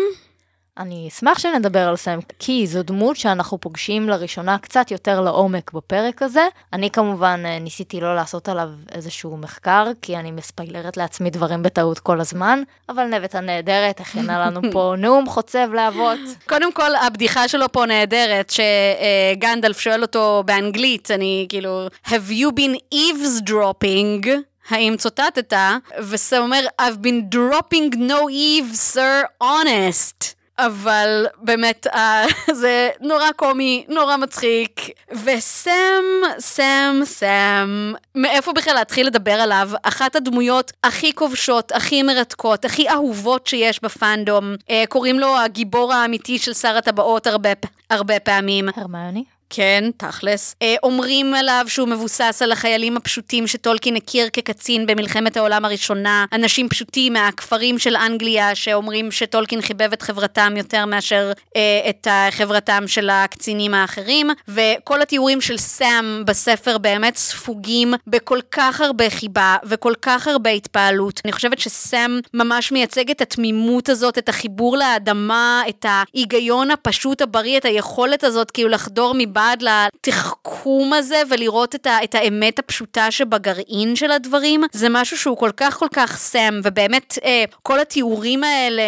אני אשמח שנדבר על סם, כי זו דמות שאנחנו פוגשים לראשונה קצת יותר לעומק בפרק הזה. אני כמובן ניסיתי לא לעשות עליו איזשהו מחקר, כי אני מספיילרת לעצמי דברים בטעות כל הזמן, אבל נבט הנהדרת הכינה לנו פה נאום חוצב להבות. קודם כל, הבדיחה שלו פה נהדרת, שגנדלף שואל אותו באנגלית, אני כאילו, have you been eavesdropping? האם צוטטת? וסם אומר, I've been dropping no eaves, sir, honest. אבל באמת זה נורא קומי, נורא מצחיק. וסם, סם, סם, מאיפה בכלל להתחיל לדבר עליו? אחת הדמויות הכי כובשות, הכי מרתקות, הכי אהובות שיש בפנדום. קוראים לו הגיבור האמיתי של שר הטבעות הרבה, הרבה פעמים. הרמיוני? כן, תכלס. אומרים עליו שהוא מבוסס על החיילים הפשוטים שטולקין הכיר כקצין במלחמת העולם הראשונה, אנשים פשוטים מהכפרים של אנגליה שאומרים שטולקין חיבב את חברתם יותר מאשר אה, את חברתם של הקצינים האחרים, וכל התיאורים של סאם בספר באמת ספוגים בכל כך הרבה חיבה וכל כך הרבה התפעלות. אני חושבת שסאם ממש מייצג את התמימות הזאת, את החיבור לאדמה, את ההיגיון הפשוט הבריא, את היכולת הזאת כאילו לחדור מבית עד לתחכום הזה ולראות את, ה- את האמת הפשוטה שבגרעין של הדברים. זה משהו שהוא כל כך כל כך סם, ובאמת אה, כל התיאורים האלה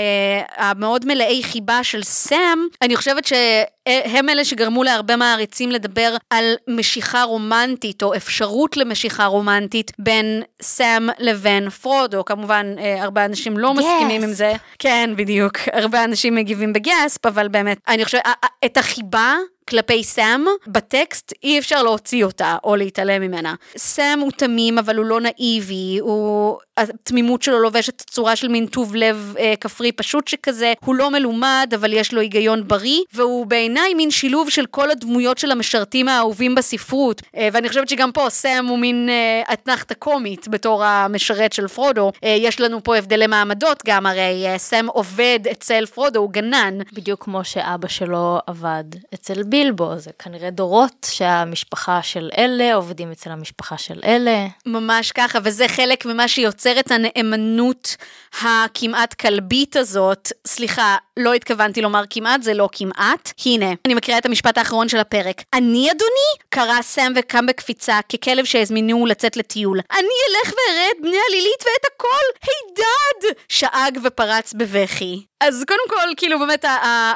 המאוד מלאי חיבה של סם, אני חושבת שהם אלה שגרמו להרבה מעריצים לדבר על משיכה רומנטית או אפשרות למשיכה רומנטית בין סם לבין פרודו. כמובן אה, הרבה אנשים לא yes. מסכימים עם זה. כן, בדיוק. הרבה אנשים מגיבים בגספ, אבל באמת אני חושבת את החיבה כלפי סם, בטקסט אי אפשר להוציא אותה או להתעלם ממנה. סם הוא תמים, אבל הוא לא נאיבי, הוא... התמימות שלו לובשת צורה של מין טוב לב אה, כפרי פשוט שכזה, הוא לא מלומד, אבל יש לו היגיון בריא, והוא בעיניי מין שילוב של כל הדמויות של המשרתים האהובים בספרות, אה, ואני חושבת שגם פה סם הוא מין אה, אתנחתה קומית בתור המשרת של פרודו. אה, יש לנו פה הבדלי מעמדות גם, הרי אה, סם עובד אצל פרודו, הוא גנן. בדיוק כמו שאבא שלו עבד אצל בילבו, זה כנראה דורות שהמשפחה של אלה עובדים אצל המשפחה של אלה. ממש ככה, וזה חלק ממה שיוצר את הנאמנות הכמעט כלבית הזאת. סליחה, לא התכוונתי לומר כמעט, זה לא כמעט. הנה, אני מקריאה את המשפט האחרון של הפרק. אני אדוני, קרא סם וקם בקפיצה ככלב שהזמינו לצאת לטיול. אני אלך ואראה את בני הלילית ואת הכל, הידד! שאג ופרץ בבכי. אז קודם כל, כאילו באמת,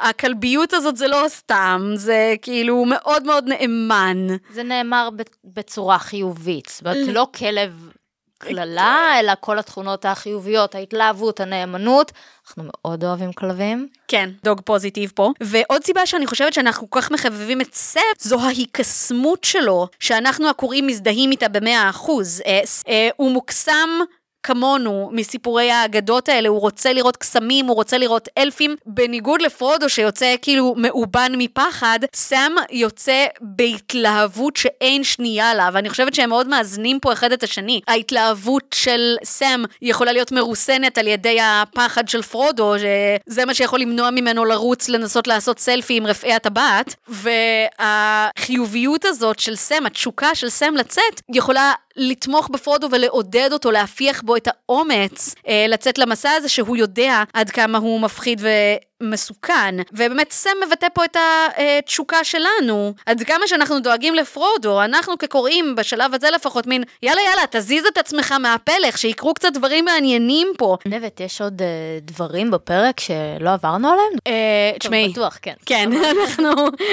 הכלביות הזאת זה לא סתם, זה כאילו מאוד מאוד נאמן. זה נאמר בצורה חיובית, לא כלב כללה, אלא כל התכונות החיוביות, ההתלהבות, הנאמנות. אנחנו מאוד אוהבים כלבים. כן, דוג פוזיטיב פה. ועוד סיבה שאני חושבת שאנחנו כל כך מחבבים את סם, זו ההיקסמות שלו, שאנחנו הקוראים מזדהים איתה במאה אחוז. הוא מוקסם כמונו מסיפורי האגדות האלה, הוא רוצה לראות קסמים, הוא רוצה לראות אלפים. בניגוד לפרודו שיוצא כאילו מאובן מפחד, סם יוצא בהתלהבות שאין שנייה לה, ואני חושבת שהם מאוד מאזנים פה אחד את השני. ההתלהבות של סם יכולה להיות מרוסנת על ידי הפחד של פרודו, שזה מה שיכול למנוע ממנו לרוץ לנסות לעשות סלפי עם רפאי הטבעת, והחיוביות הזאת של סם, התשוקה של סם לצאת, יכולה לתמוך בפרודו ולעודד אותו, להפיח בו את האומץ, לצאת למסע הזה שהוא יודע עד כמה הוא מפחיד ומסוכן. ובאמת סם מבטא פה את התשוקה שלנו. עד כמה שאנחנו דואגים לפרודו, אנחנו כקוראים בשלב הזה לפחות מין, יאללה יאללה, תזיז את עצמך מהפלך, שיקרו קצת דברים מעניינים פה. נבט, יש עוד דברים בפרק שלא עברנו עליהם? תשמעי. בטוח, כן. כן, אנחנו,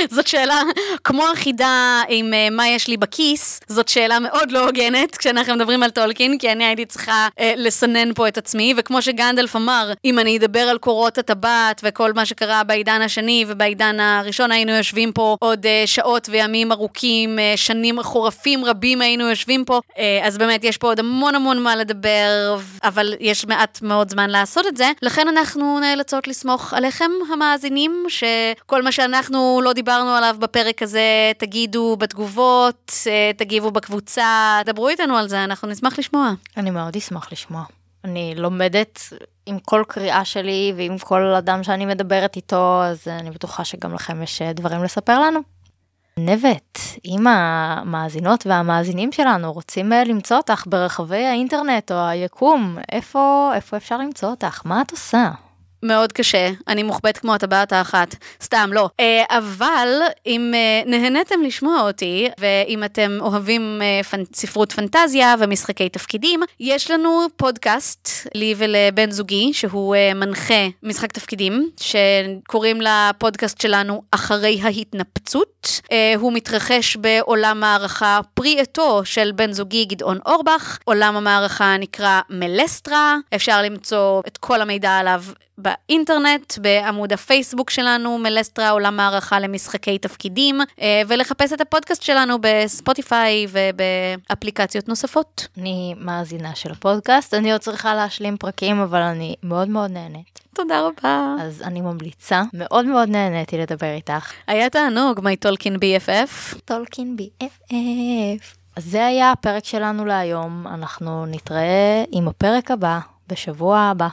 זאת שאלה, כמו החידה עם מה יש לי בכיס, זאת שאלה מאוד לא הוגנת כשאנחנו מדברים על טולקין, כי אני הייתי צריכה אה, לסנן פה את עצמי, וכמו שגנדלף אמר, אם אני אדבר על קורות הטבעת וכל מה שקרה בעידן השני ובעידן הראשון, היינו יושבים פה עוד אה, שעות וימים ארוכים, אה, שנים חורפים רבים היינו יושבים פה, אה, אז באמת יש פה עוד המון המון מה לדבר, אבל יש מעט מאוד זמן לעשות את זה, לכן אנחנו נאלצות לסמוך עליכם המאזינים, שכל מה שאנחנו לא דיברנו עליו בפרק הזה, תגידו בתגובות, אה, תגיבו בקבוצה, דברו איתנו על זה, אנחנו נשמח לשמוע. אני מאוד אשמח לשמוע. אני לומדת עם כל קריאה שלי, ועם כל אדם שאני מדברת איתו, אז אני בטוחה שגם לכם יש דברים לספר לנו. נבט, אם המאזינות והמאזינים שלנו רוצים למצוא אותך ברחבי האינטרנט או היקום, איפה, איפה אפשר למצוא אותך? מה את עושה? מאוד קשה, אני מוחבט כמו הטבעת האחת, סתם לא, אבל אם נהניתם לשמוע אותי, ואם אתם אוהבים ספרות פנטזיה ומשחקי תפקידים, יש לנו פודקאסט, לי ולבן זוגי, שהוא מנחה משחק תפקידים, שקוראים לפודקאסט שלנו אחרי ההתנפצות, המציאות, הוא מתרחש בעולם מערכה פרי עטו של בן זוגי גדעון אורבח, עולם המערכה נקרא מלסטרה, אפשר למצוא את כל המידע עליו באינטרנט, בעמוד הפייסבוק שלנו, מלסטרה עולם מערכה למשחקי תפקידים, ולחפש את הפודקאסט שלנו בספוטיפיי ובאפליקציות נוספות. אני מאזינה של הפודקאסט, אני עוד צריכה להשלים פרקים, אבל אני מאוד מאוד נהנית. תודה רבה. אז אני ממליצה, מאוד מאוד נהניתי לדבר איתך. היה תענוג, מי טולקין בי אף אף. טולקין בי אף אף. אז זה היה הפרק שלנו להיום, אנחנו נתראה עם הפרק הבא, בשבוע הבא.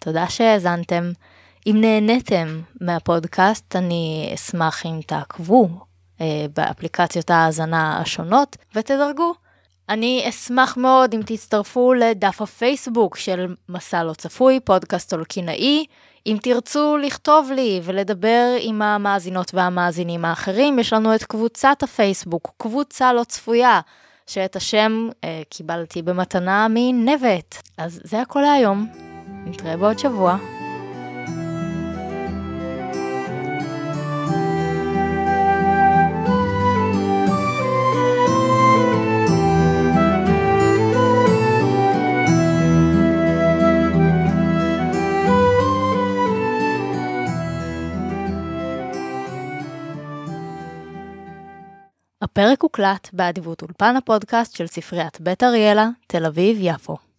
תודה שהאזנתם. אם נהניתם מהפודקאסט, אני אשמח אם תעקבו אה, באפליקציות ההאזנה השונות ותדרגו. אני אשמח מאוד אם תצטרפו לדף הפייסבוק של מסע לא צפוי, פודקאסט טולקינאי. אם תרצו לכתוב לי ולדבר עם המאזינות והמאזינים האחרים, יש לנו את קבוצת הפייסבוק, קבוצה לא צפויה, שאת השם אה, קיבלתי במתנה מנבט. אז זה הכל היום. נתראה בעוד שבוע. הפרק הוקלט באדיבות אולפן הפודקאסט של ספריית בית אריאלה, תל אביב יפו.